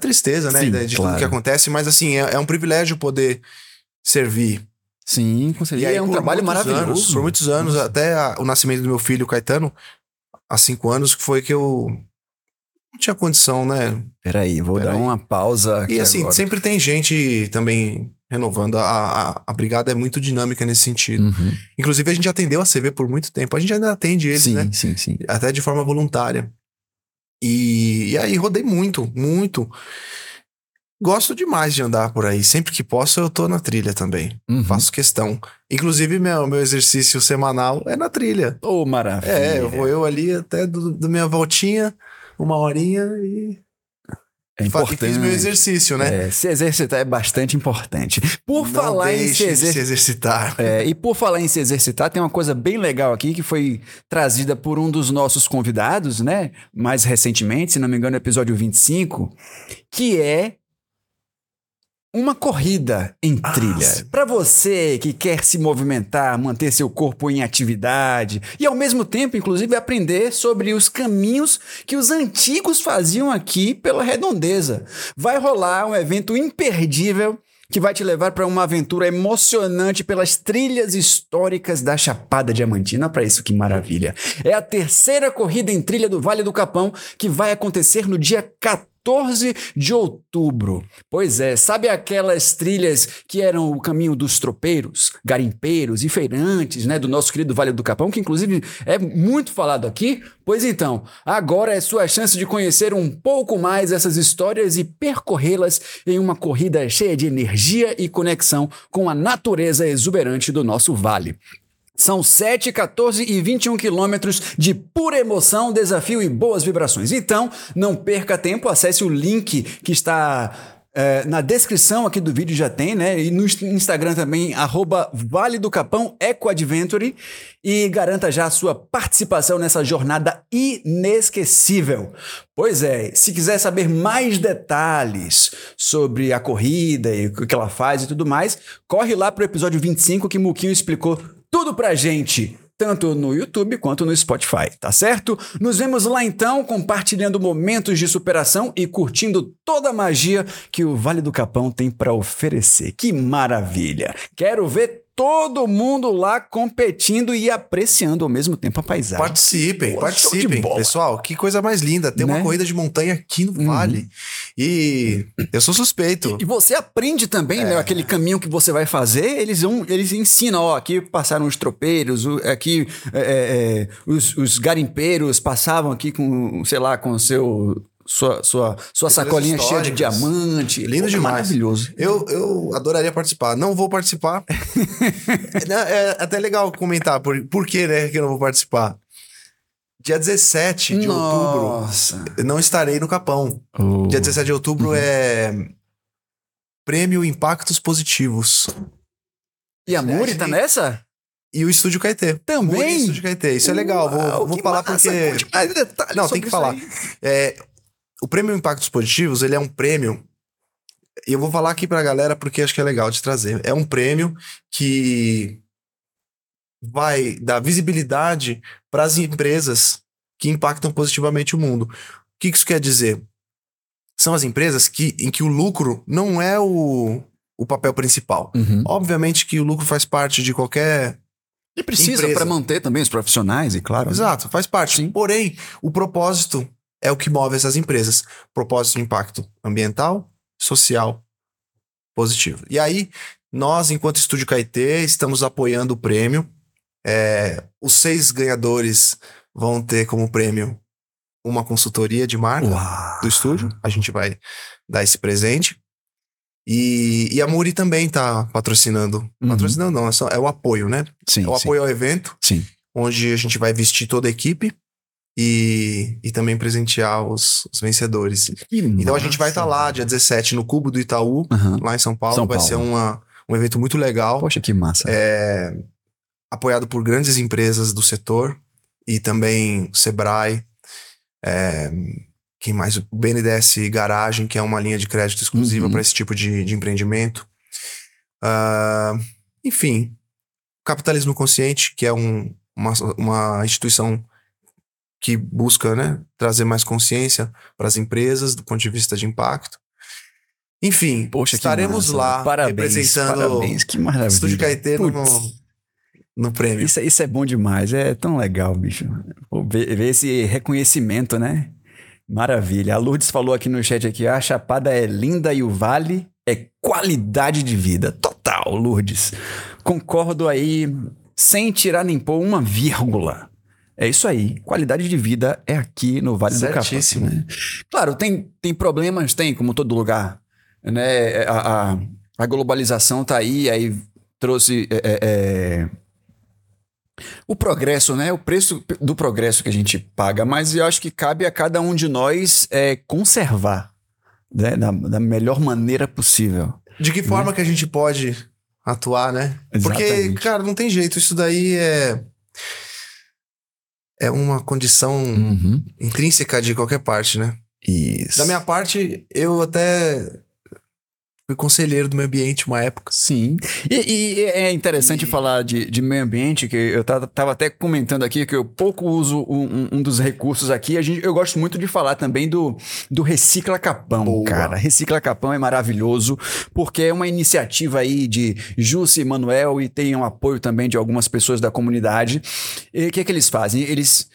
tristeza, né? Sim, de tudo que acontece. Mas, assim, é um privilégio poder servir. Sim, com certeza. E aí, é um trabalho maravilhoso. Por muitos anos, até o nascimento do meu filho, Caetano, há 5 anos, foi que eu não tinha condição, né? Peraí, vou dar uma pausa aqui. E, assim, agora. Sempre tem gente também... Renovando, a brigada é muito dinâmica nesse sentido. Inclusive, a gente atendeu a CV por muito tempo. A gente ainda atende eles, né? Sim. Até de forma voluntária. E aí, rodei muito, muito. Gosto demais de andar por aí. Sempre que posso, eu tô na trilha também. Faço questão. Inclusive, meu exercício semanal é na trilha. Oh, maravilha. Eu vou ali até da minha voltinha, 1 horinha e... É importante. Fiz meu exercício, né? Se exercitar é bastante importante. Por falar em se exercitar, tem uma coisa bem legal aqui que foi trazida por um dos nossos convidados, né? Mais recentemente, se não me engano, episódio 25, que é uma corrida em trilha. Para você que quer se movimentar, manter seu corpo em atividade e, ao mesmo tempo, inclusive, aprender sobre os caminhos que os antigos faziam aqui pela redondeza. Vai rolar um evento imperdível que vai te levar para uma aventura emocionante pelas trilhas históricas da Chapada Diamantina. Para isso, que maravilha. É a 3ª corrida em trilha do Vale do Capão, que vai acontecer no dia 14 de outubro. Pois é, sabe aquelas trilhas que eram o caminho dos tropeiros, garimpeiros e feirantes, né, do nosso querido Vale do Capão, que inclusive é muito falado aqui? Pois então, agora é sua chance de conhecer um pouco mais essas histórias e percorrê-las em uma corrida cheia de energia e conexão com a natureza exuberante do nosso vale. São 7, 14 e 21 quilômetros de pura emoção, desafio e boas vibrações. Então, não perca tempo, acesse o link que está Na descrição aqui do vídeo já tem, né? E no Instagram também, @Vale do Capão Eco Adventure. E garanta já a sua participação nessa jornada inesquecível. Pois é, se quiser saber mais detalhes sobre a corrida e o que ela faz e tudo mais, corre lá pro episódio 25 que Muquinho explicou tudo pra gente. Tanto no YouTube quanto no Spotify, tá certo? Nos vemos lá então, compartilhando momentos de superação e curtindo toda a magia que o Vale do Capão tem pra oferecer. Que maravilha! Quero ver todo mundo lá competindo e apreciando ao mesmo tempo a paisagem. Participem, pô, participem, pessoal. Que coisa mais linda. Tem, né, uma corrida de montanha aqui no Vale. E eu sou suspeito. E você aprende também, né? Aquele caminho que você vai fazer, eles ensinam. Ó, aqui passaram os tropeiros, aqui os garimpeiros passavam aqui com, sei lá, com o seu... Sua sacolinha cheia de diamante. Lindo demais. Maravilhoso. Eu adoraria participar. Não vou participar. É até legal comentar por que, né, que eu não vou participar. Dia 17 de outubro, não estarei no Capão. Dia 17 de outubro é Prêmio Impactos Positivos. E a Muri tá nessa? E o Estúdio Caeté. Também? Muri, Estúdio Caeté. Isso é legal. Vou falar massa, porque... Não, tem que falar. O Prêmio Impactos Positivos, ele é um prêmio, e eu vou falar aqui pra galera porque acho que é legal de trazer. É um prêmio que vai dar visibilidade para as empresas que impactam positivamente o mundo. O que isso quer dizer? São as empresas em que o lucro não é o papel principal. Obviamente que o lucro faz parte de qualquer... E precisa para manter também os profissionais, e claro. Exato, faz parte. Sim. Porém, o propósito... é o que move essas empresas. Propósito de impacto ambiental, social, positivo. E aí, nós, enquanto Estúdio Caeté, estamos apoiando o prêmio. Os 6 ganhadores vão ter como prêmio uma consultoria de marca do estúdio. A gente vai dar esse presente. E a Muri também está patrocinando. Patrocinando não, é o apoio, né? Sim, é o apoio ao evento, onde a gente vai vestir toda a equipe. E também presentear os vencedores. Então a gente vai estar lá dia 17 no Cubo do Itaú, lá em São Paulo. Vai ser um evento muito legal. Poxa, que massa. Apoiado por grandes empresas do setor e também Sebrae, quem mais? O BNDES Garagem, que é uma linha de crédito exclusiva para esse tipo de empreendimento. Enfim, Capitalismo Consciente, que é uma instituição... que busca, né, trazer mais consciência para as empresas do ponto de vista de impacto. Enfim, estaremos lá, parabéns, representando o Estúdio Caeté no prêmio. Isso é bom demais, é tão legal, bicho. Ver esse reconhecimento, né? Maravilha. A Lourdes falou aqui no chat, a Chapada é linda e o Vale é qualidade de vida. Total, Lourdes. Concordo aí, sem tirar nem pôr uma vírgula. É isso aí. Qualidade de vida é aqui no Vale do Capão. Né? Claro, tem problemas, como todo lugar. Né? A globalização tá aí trouxe o progresso, né? O preço do progresso que a gente paga. Mas eu acho que cabe a cada um de nós conservar, né? Da melhor maneira possível. De que forma que a gente pode atuar, né? Exatamente. Porque, cara, não tem jeito. Isso daí é uma condição intrínseca de qualquer parte, né? Isso. Da minha parte, eu até fui conselheiro do meio ambiente uma época. Sim. E é interessante falar de meio ambiente, que eu tava até comentando aqui que eu pouco uso um dos recursos aqui. Eu gosto muito de falar também do Recicla Capão. Boa. Cara. Recicla Capão é maravilhoso, porque é uma iniciativa aí de Jussi e Manuel e tem um apoio também de algumas pessoas da comunidade. E o que é que eles fazem? Eles...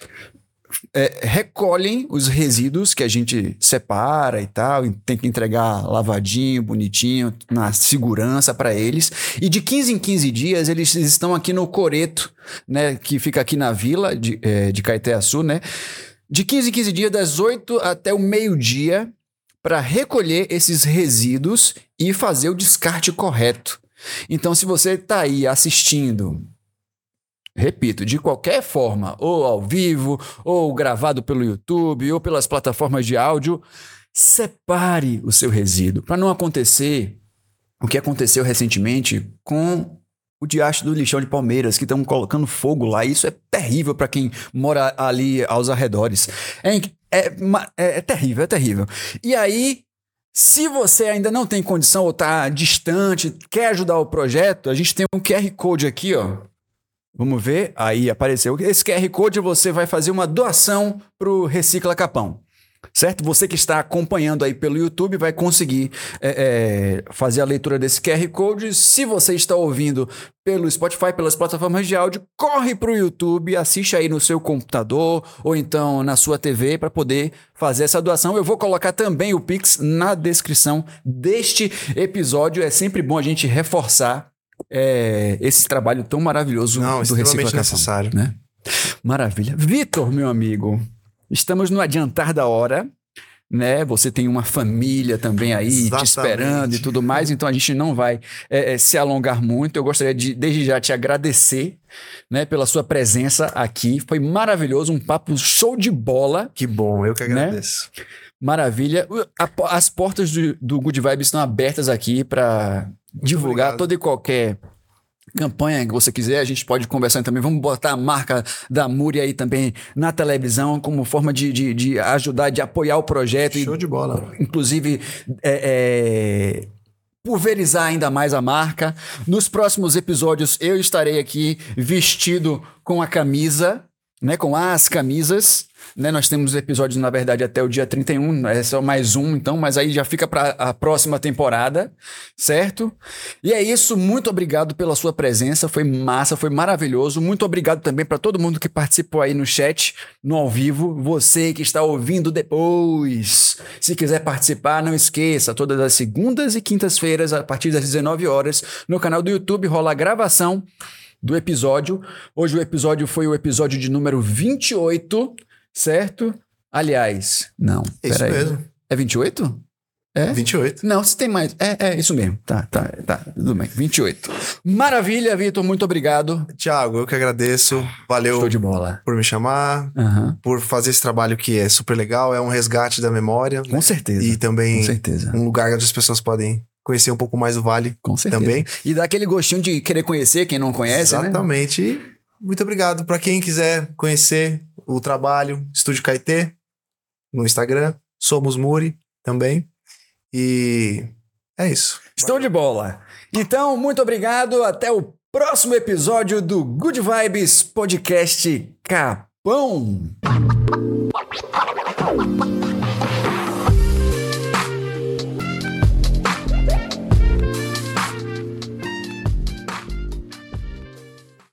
recolhem os resíduos que a gente separa e tal, e tem que entregar lavadinho, bonitinho, na segurança para eles. E de 15 em 15 dias eles estão aqui no Coreto, né, que fica aqui na vila de Caeté Açu, né? De 15 em 15 dias, das 8 até o meio-dia, para recolher esses resíduos e fazer o descarte correto. Então, se você está aí assistindo... Repito, de qualquer forma, ou ao vivo, ou gravado pelo YouTube, ou pelas plataformas de áudio, Separe o seu resíduo, para não acontecer o que aconteceu recentemente com o diacho do lixão de Palmeiras, que estão colocando fogo lá. Isso é terrível para quem mora ali aos arredores. É terrível, é terrível. E aí, se você ainda não tem condição ou está distante, quer ajudar o projeto, a gente tem um QR Code aqui, ó. Vamos ver, aí apareceu. Esse QR Code você vai fazer uma doação para o Recicla Capão. Certo? Você que está acompanhando aí pelo YouTube vai conseguir fazer a leitura desse QR Code. Se você está ouvindo pelo Spotify, pelas plataformas de áudio, corre para o YouTube, assiste aí no seu computador ou então na sua TV para poder fazer essa doação. Eu vou colocar também o Pix na descrição deste episódio. É sempre bom a gente reforçar esse trabalho tão maravilhoso do Recicla Capão, necessário, né? Maravilha. Victor, meu amigo... Estamos no adiantar da hora, né? Você tem uma família também aí, exatamente, te esperando e tudo mais, então a gente não vai se alongar muito. Eu gostaria de, desde já, te agradecer, né, pela sua presença aqui. Foi maravilhoso, um papo show de bola. Que bom, eu que agradeço. Né? Maravilha. As portas do Good Vibes estão abertas aqui para divulgar toda e qualquer... campanha que você quiser, a gente pode conversar também. Vamos botar a marca da Muri aí também na televisão como forma de ajudar, de apoiar o projeto. Show de bola. Inclusive, pulverizar ainda mais a marca. Nos próximos episódios, eu estarei aqui vestido com a camisa, né, com as camisas. Né, nós temos episódios, na verdade, até o dia 31, é só mais um, então, mas aí já fica para a próxima temporada, certo? E é isso, muito obrigado pela sua presença, foi massa, foi maravilhoso, muito obrigado também para todo mundo que participou aí no chat, no ao vivo, você que está ouvindo depois, se quiser participar, não esqueça, todas as segundas e quintas-feiras, a partir das 19 horas, no canal do YouTube, rola a gravação do episódio. Hoje o episódio foi o episódio de número 28, certo? Aliás, não. Isso mesmo. É 28? É? 28. Não, se tem mais. É isso mesmo. Tá. Tudo bem. 28. Maravilha, Victor. Muito obrigado. Thiago, eu que agradeço. Valeu. Show de bola. Por me chamar, por fazer esse trabalho que é super legal. É um resgate da memória. Com certeza. E também um lugar onde as pessoas podem conhecer um pouco mais o Vale. Com certeza. Também. E dá aquele gostinho de querer conhecer quem não conhece, exatamente, né? Exatamente. Muito obrigado. Para quem quiser conhecer o trabalho, Estúdio Caeté, no Instagram, Somos Muri também, e é isso. Estou de bola. Então, muito obrigado, até o próximo episódio do Good Vibes Podcast Capão.